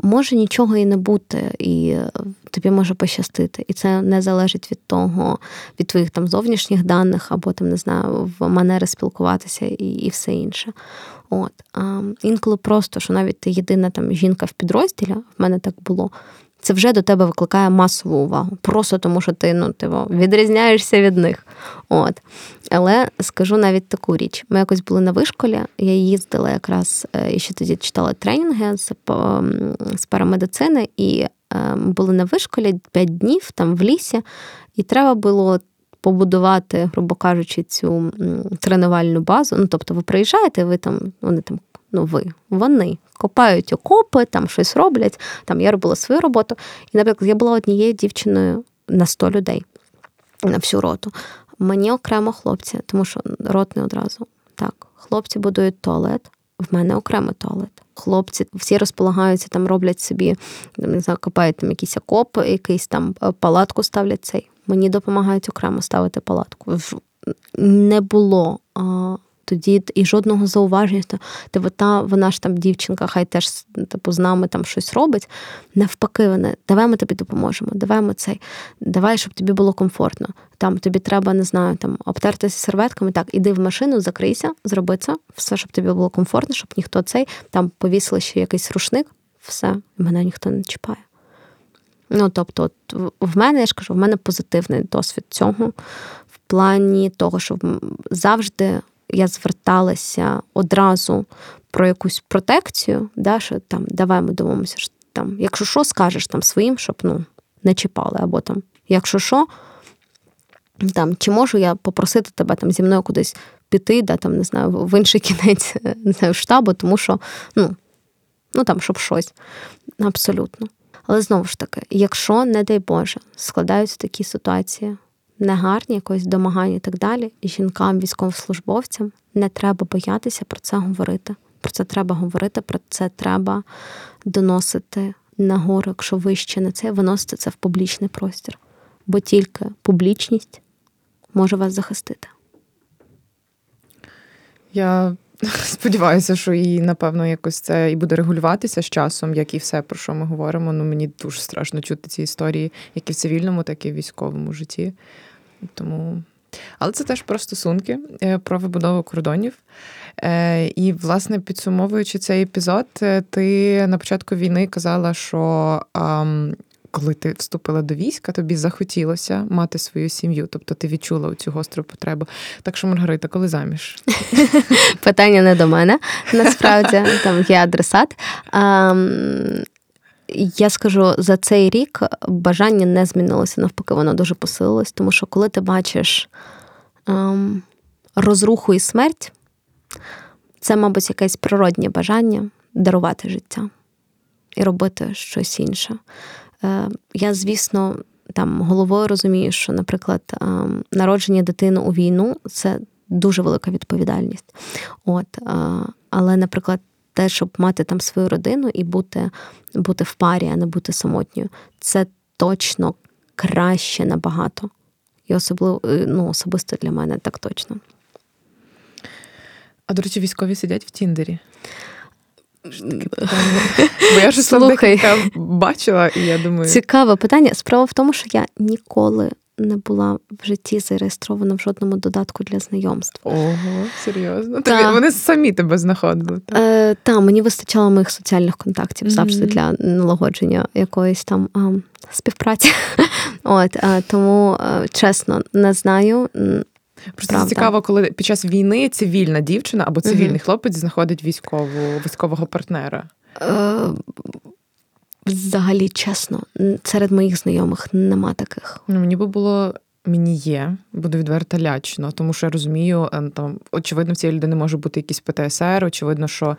може нічого і не бути, і тобі може пощастити. І це не залежить від того, від твоїх там зовнішніх даних, або там, не знаю, манери спілкуватися і все інше. От. Інколи просто, що навіть ти єдина там жінка в підрозділі, в мене так було, це вже до тебе викликає масову увагу. Просто тому, що ти, відрізняєшся від них. От. Але скажу навіть таку річ. Ми якось були на вишколі, я їздила якраз, і ще тоді читала тренінги з парамедицини, і були на вишколі 5 днів там в лісі, і треба було побудувати, грубо кажучи, цю тренувальну базу. Ну, тобто ви приїжджаєте, вони копають окопи, там щось роблять, там я робила свою роботу. І, наприклад, я була однією дівчиною на 100 людей, на всю роту. Мені окремо хлопці, тому що ротний одразу. Так, хлопці будують туалет, в мене окремо туалет. Хлопці всі розполагаються, там роблять собі, не знаю, копають там якісь окопи, якийсь там палатку ставлять цей. Мені допомагають окремо ставити палатку. Не було тоді і жодного зауваження. Вона ж там дівчинка, хай теж з нами там щось робить. Навпаки, вони, давай ми тобі допоможемо, давай, щоб тобі було комфортно. Там тобі треба, обтертися серветками, так, іди в машину, закрийся, зроби це, все, щоб тобі було комфортно, щоб ніхто там повісили ще якийсь рушник, все, мене ніхто не чіпає. Ну, тобто, в мене, я ж кажу, в мене позитивний досвід цього в плані того, що завжди я зверталася одразу про якусь протекцію, да, що там, давай ми домовимося, що там, якщо що, скажеш там своїм, щоб, не чіпали, або там, якщо що, там, чи можу я попросити тебе там зі мною кудись піти, да, там, не знаю, в інший кінець, не знаю, штабу, тому що, там, щоб щось, абсолютно. Але, знову ж таки, якщо, не дай Боже, складаються такі ситуації негарні, якось домагання і так далі, жінкам, військовослужбовцям не треба боятися про це говорити. Про це треба говорити, про це треба доносити нагору, якщо вище на це, виносити це в публічний простір. Бо тільки публічність може вас захистити. Я... Сподіваюся, що і, напевно, якось це і буде регулюватися з часом, як і все, про що ми говоримо. Мені дуже страшно чути ці історії, як і в цивільному, так і в військовому житті. Тому... Але це теж про стосунки, про вибудову кордонів. І, власне, підсумовуючи цей епізод, ти на початку війни казала, що... Коли ти вступила до війська, тобі захотілося мати свою сім'ю. Тобто ти відчула цю гостру потребу. Так що, Маргарита, коли заміж? Питання не до мене. Насправді, там є адресат. Я скажу, за цей рік бажання не змінилося. Навпаки, воно дуже посилилось. Тому що коли ти бачиш розруху і смерть, це, мабуть, якесь природнє бажання дарувати життя і робити щось інше. Я, звісно, там головою розумію, що, наприклад, народження дитини у війну – це дуже велика відповідальність. От. Але, наприклад, те, щоб мати там свою родину і бути в парі, а не бути самотньою, це точно краще набагато. І особливо, особисто для мене так точно. А, до речі, військові сидять в Тіндері? Бо я вже слухай бачила, і я думаю... Цікаве питання. Справа в тому, що я ніколи не була в житті зареєстрована в жодному додатку для знайомства. Ого, серйозно? Тобі, вони самі тебе знаходили? Так, мені вистачало моїх соціальних контактів завжди для налагодження якоїсь там співпраці. Тому, чесно, не знаю. Просто правда. Це цікаво, коли під час війни цивільна дівчина або цивільний хлопець знаходить військового партнера. Взагалі, чесно, серед моїх знайомих нема таких. Ну, буду відверто лячно, тому що я розумію, там, очевидно, в цієї людини може бути якийсь ПТСР, очевидно, що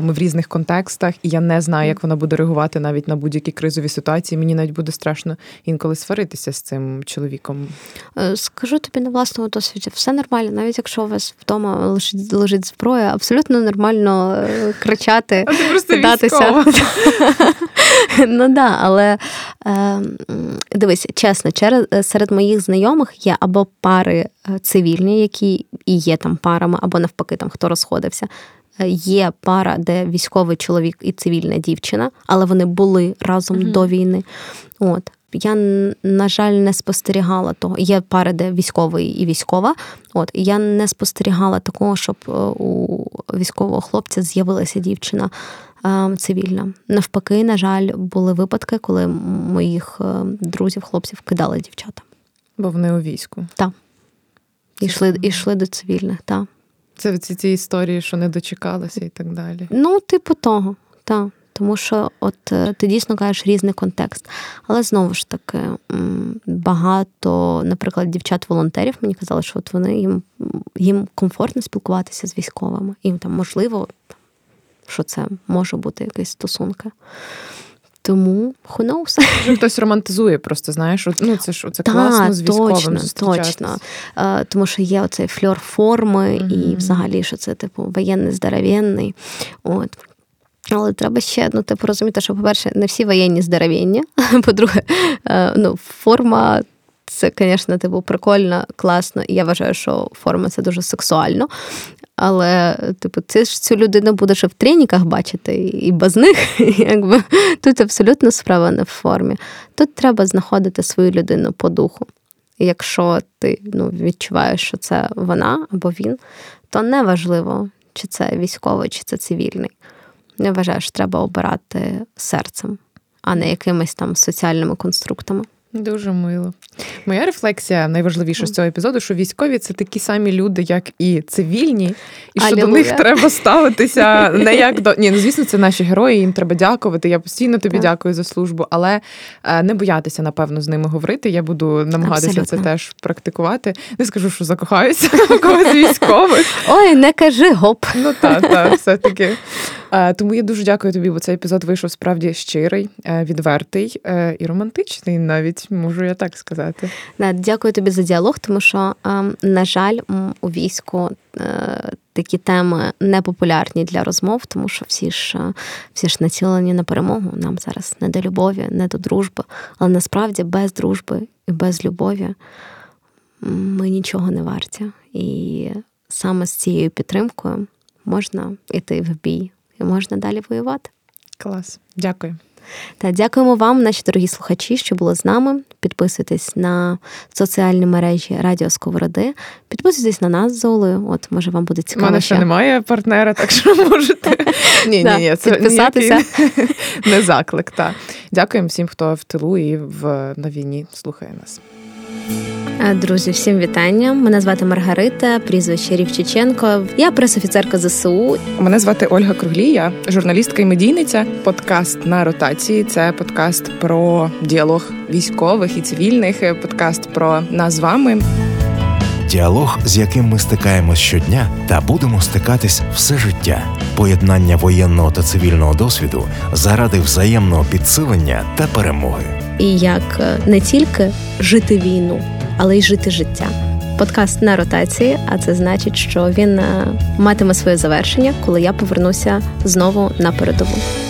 ми в різних контекстах, і я не знаю, як вона буде реагувати навіть на будь-які кризові ситуації. Мені навіть буде страшно інколи сваритися з цим чоловіком. Скажу тобі на власному досвіді, все нормально, навіть якщо у вас вдома лежить зброя, абсолютно нормально кричати, кидатися. Ну так, але дивись, чесно, серед моїх знайомих є або пари цивільні, які і є там парами, або навпаки, там хто розходився. Є пара, де військовий чоловік і цивільна дівчина, але вони були разом до війни. От. Я, на жаль, не спостерігала того. Є пари, де військовий і військова. От. Я не спостерігала такого, щоб у військового хлопця з'явилася дівчина цивільна. Навпаки, на жаль, були випадки, коли моїх друзів, хлопців кидали дівчата. Бо вони у війську. Так. Ішли до цивільних, так. Це ці історії, що не дочекалися і так далі. Ну, типу того, так. Тому що от ти дійсно кажеш різний контекст. Але знову ж таки, багато, наприклад, дівчат-волонтерів мені казали, що от вони їм комфортно спілкуватися з військовими. Їм там можливо, що це може бути якісь стосунки. Тому хунувся. Хтось романтизує просто, знаєш, це ж оце класно з військовим зустрічатися. Точно. Тому що є оцей фльор форми і взагалі, що це типу воєнний-здоровенний. От. Але треба ще, розуміти, що, по-перше, не всі воєнні здоровенні. По-друге, форма це, звісно, прикольно, класно. І я вважаю, що форма це дуже сексуально. Але, ти ж цю людину будеш і в треніках бачити, і без них, якби. Тут абсолютно справа не в формі. Тут треба знаходити свою людину по духу. Якщо ти відчуваєш, що це вона або він, то неважливо, чи це військовий, чи це цивільний. Я вважаю, що треба обирати серцем, а не якимись там соціальними конструктами. Дуже мило. Моя рефлексія найважливіша з цього епізоду, що військові – це такі самі люди, як і цивільні, і що до них треба ставитися не як до... Ні, звісно, це наші герої, їм треба дякувати, я постійно тобі дякую за службу, але не боятися, напевно, з ними говорити, я буду намагатися це теж практикувати. Не скажу, що закохаюся в когось військових. Ой, не кажи гоп. Ну так, все-таки. Тому я дуже дякую тобі, бо цей епізод вийшов справді щирий, відвертий і романтичний навіть, можу я так сказати. Дякую тобі за діалог, тому що, на жаль, у війську такі теми не популярні для розмов, тому що всі ж націлені на перемогу. Нам зараз не до любові, не до дружби, але насправді без дружби і без любові ми нічого не варті. І саме з цією підтримкою можна йти в бій. І можна далі воювати. Клас. Дякую. Та дякуємо вам, наші дорогі слухачі, що були з нами. Підписуйтесь на соціальні мережі Радіо Сковороди. Підписуйтесь на нас з Олею. От, може, вам буде цікаво. У мене ще немає партнера, так що можете підписатися. Не заклик, так. Дякуємо всім, хто в тилу і на війні слухає нас. Друзі, всім вітання. Мене звати Маргарита, прізвище Рівчиченко. Я пресофіцерка ЗСУ. Мене звати Ольга Круглія, журналістка і медійниця. Подкаст «На ротації» – це подкаст про діалог військових і цивільних, подкаст про нас з вами. Діалог, з яким ми стикаємось щодня та будемо стикатись все життя. Поєднання воєнного та цивільного досвіду заради взаємного підсилення та перемоги. І як не тільки жити війну, але й жити життя. Подкаст «На ротації», а це значить, що він матиме своє завершення, коли я повернуся знову на передову.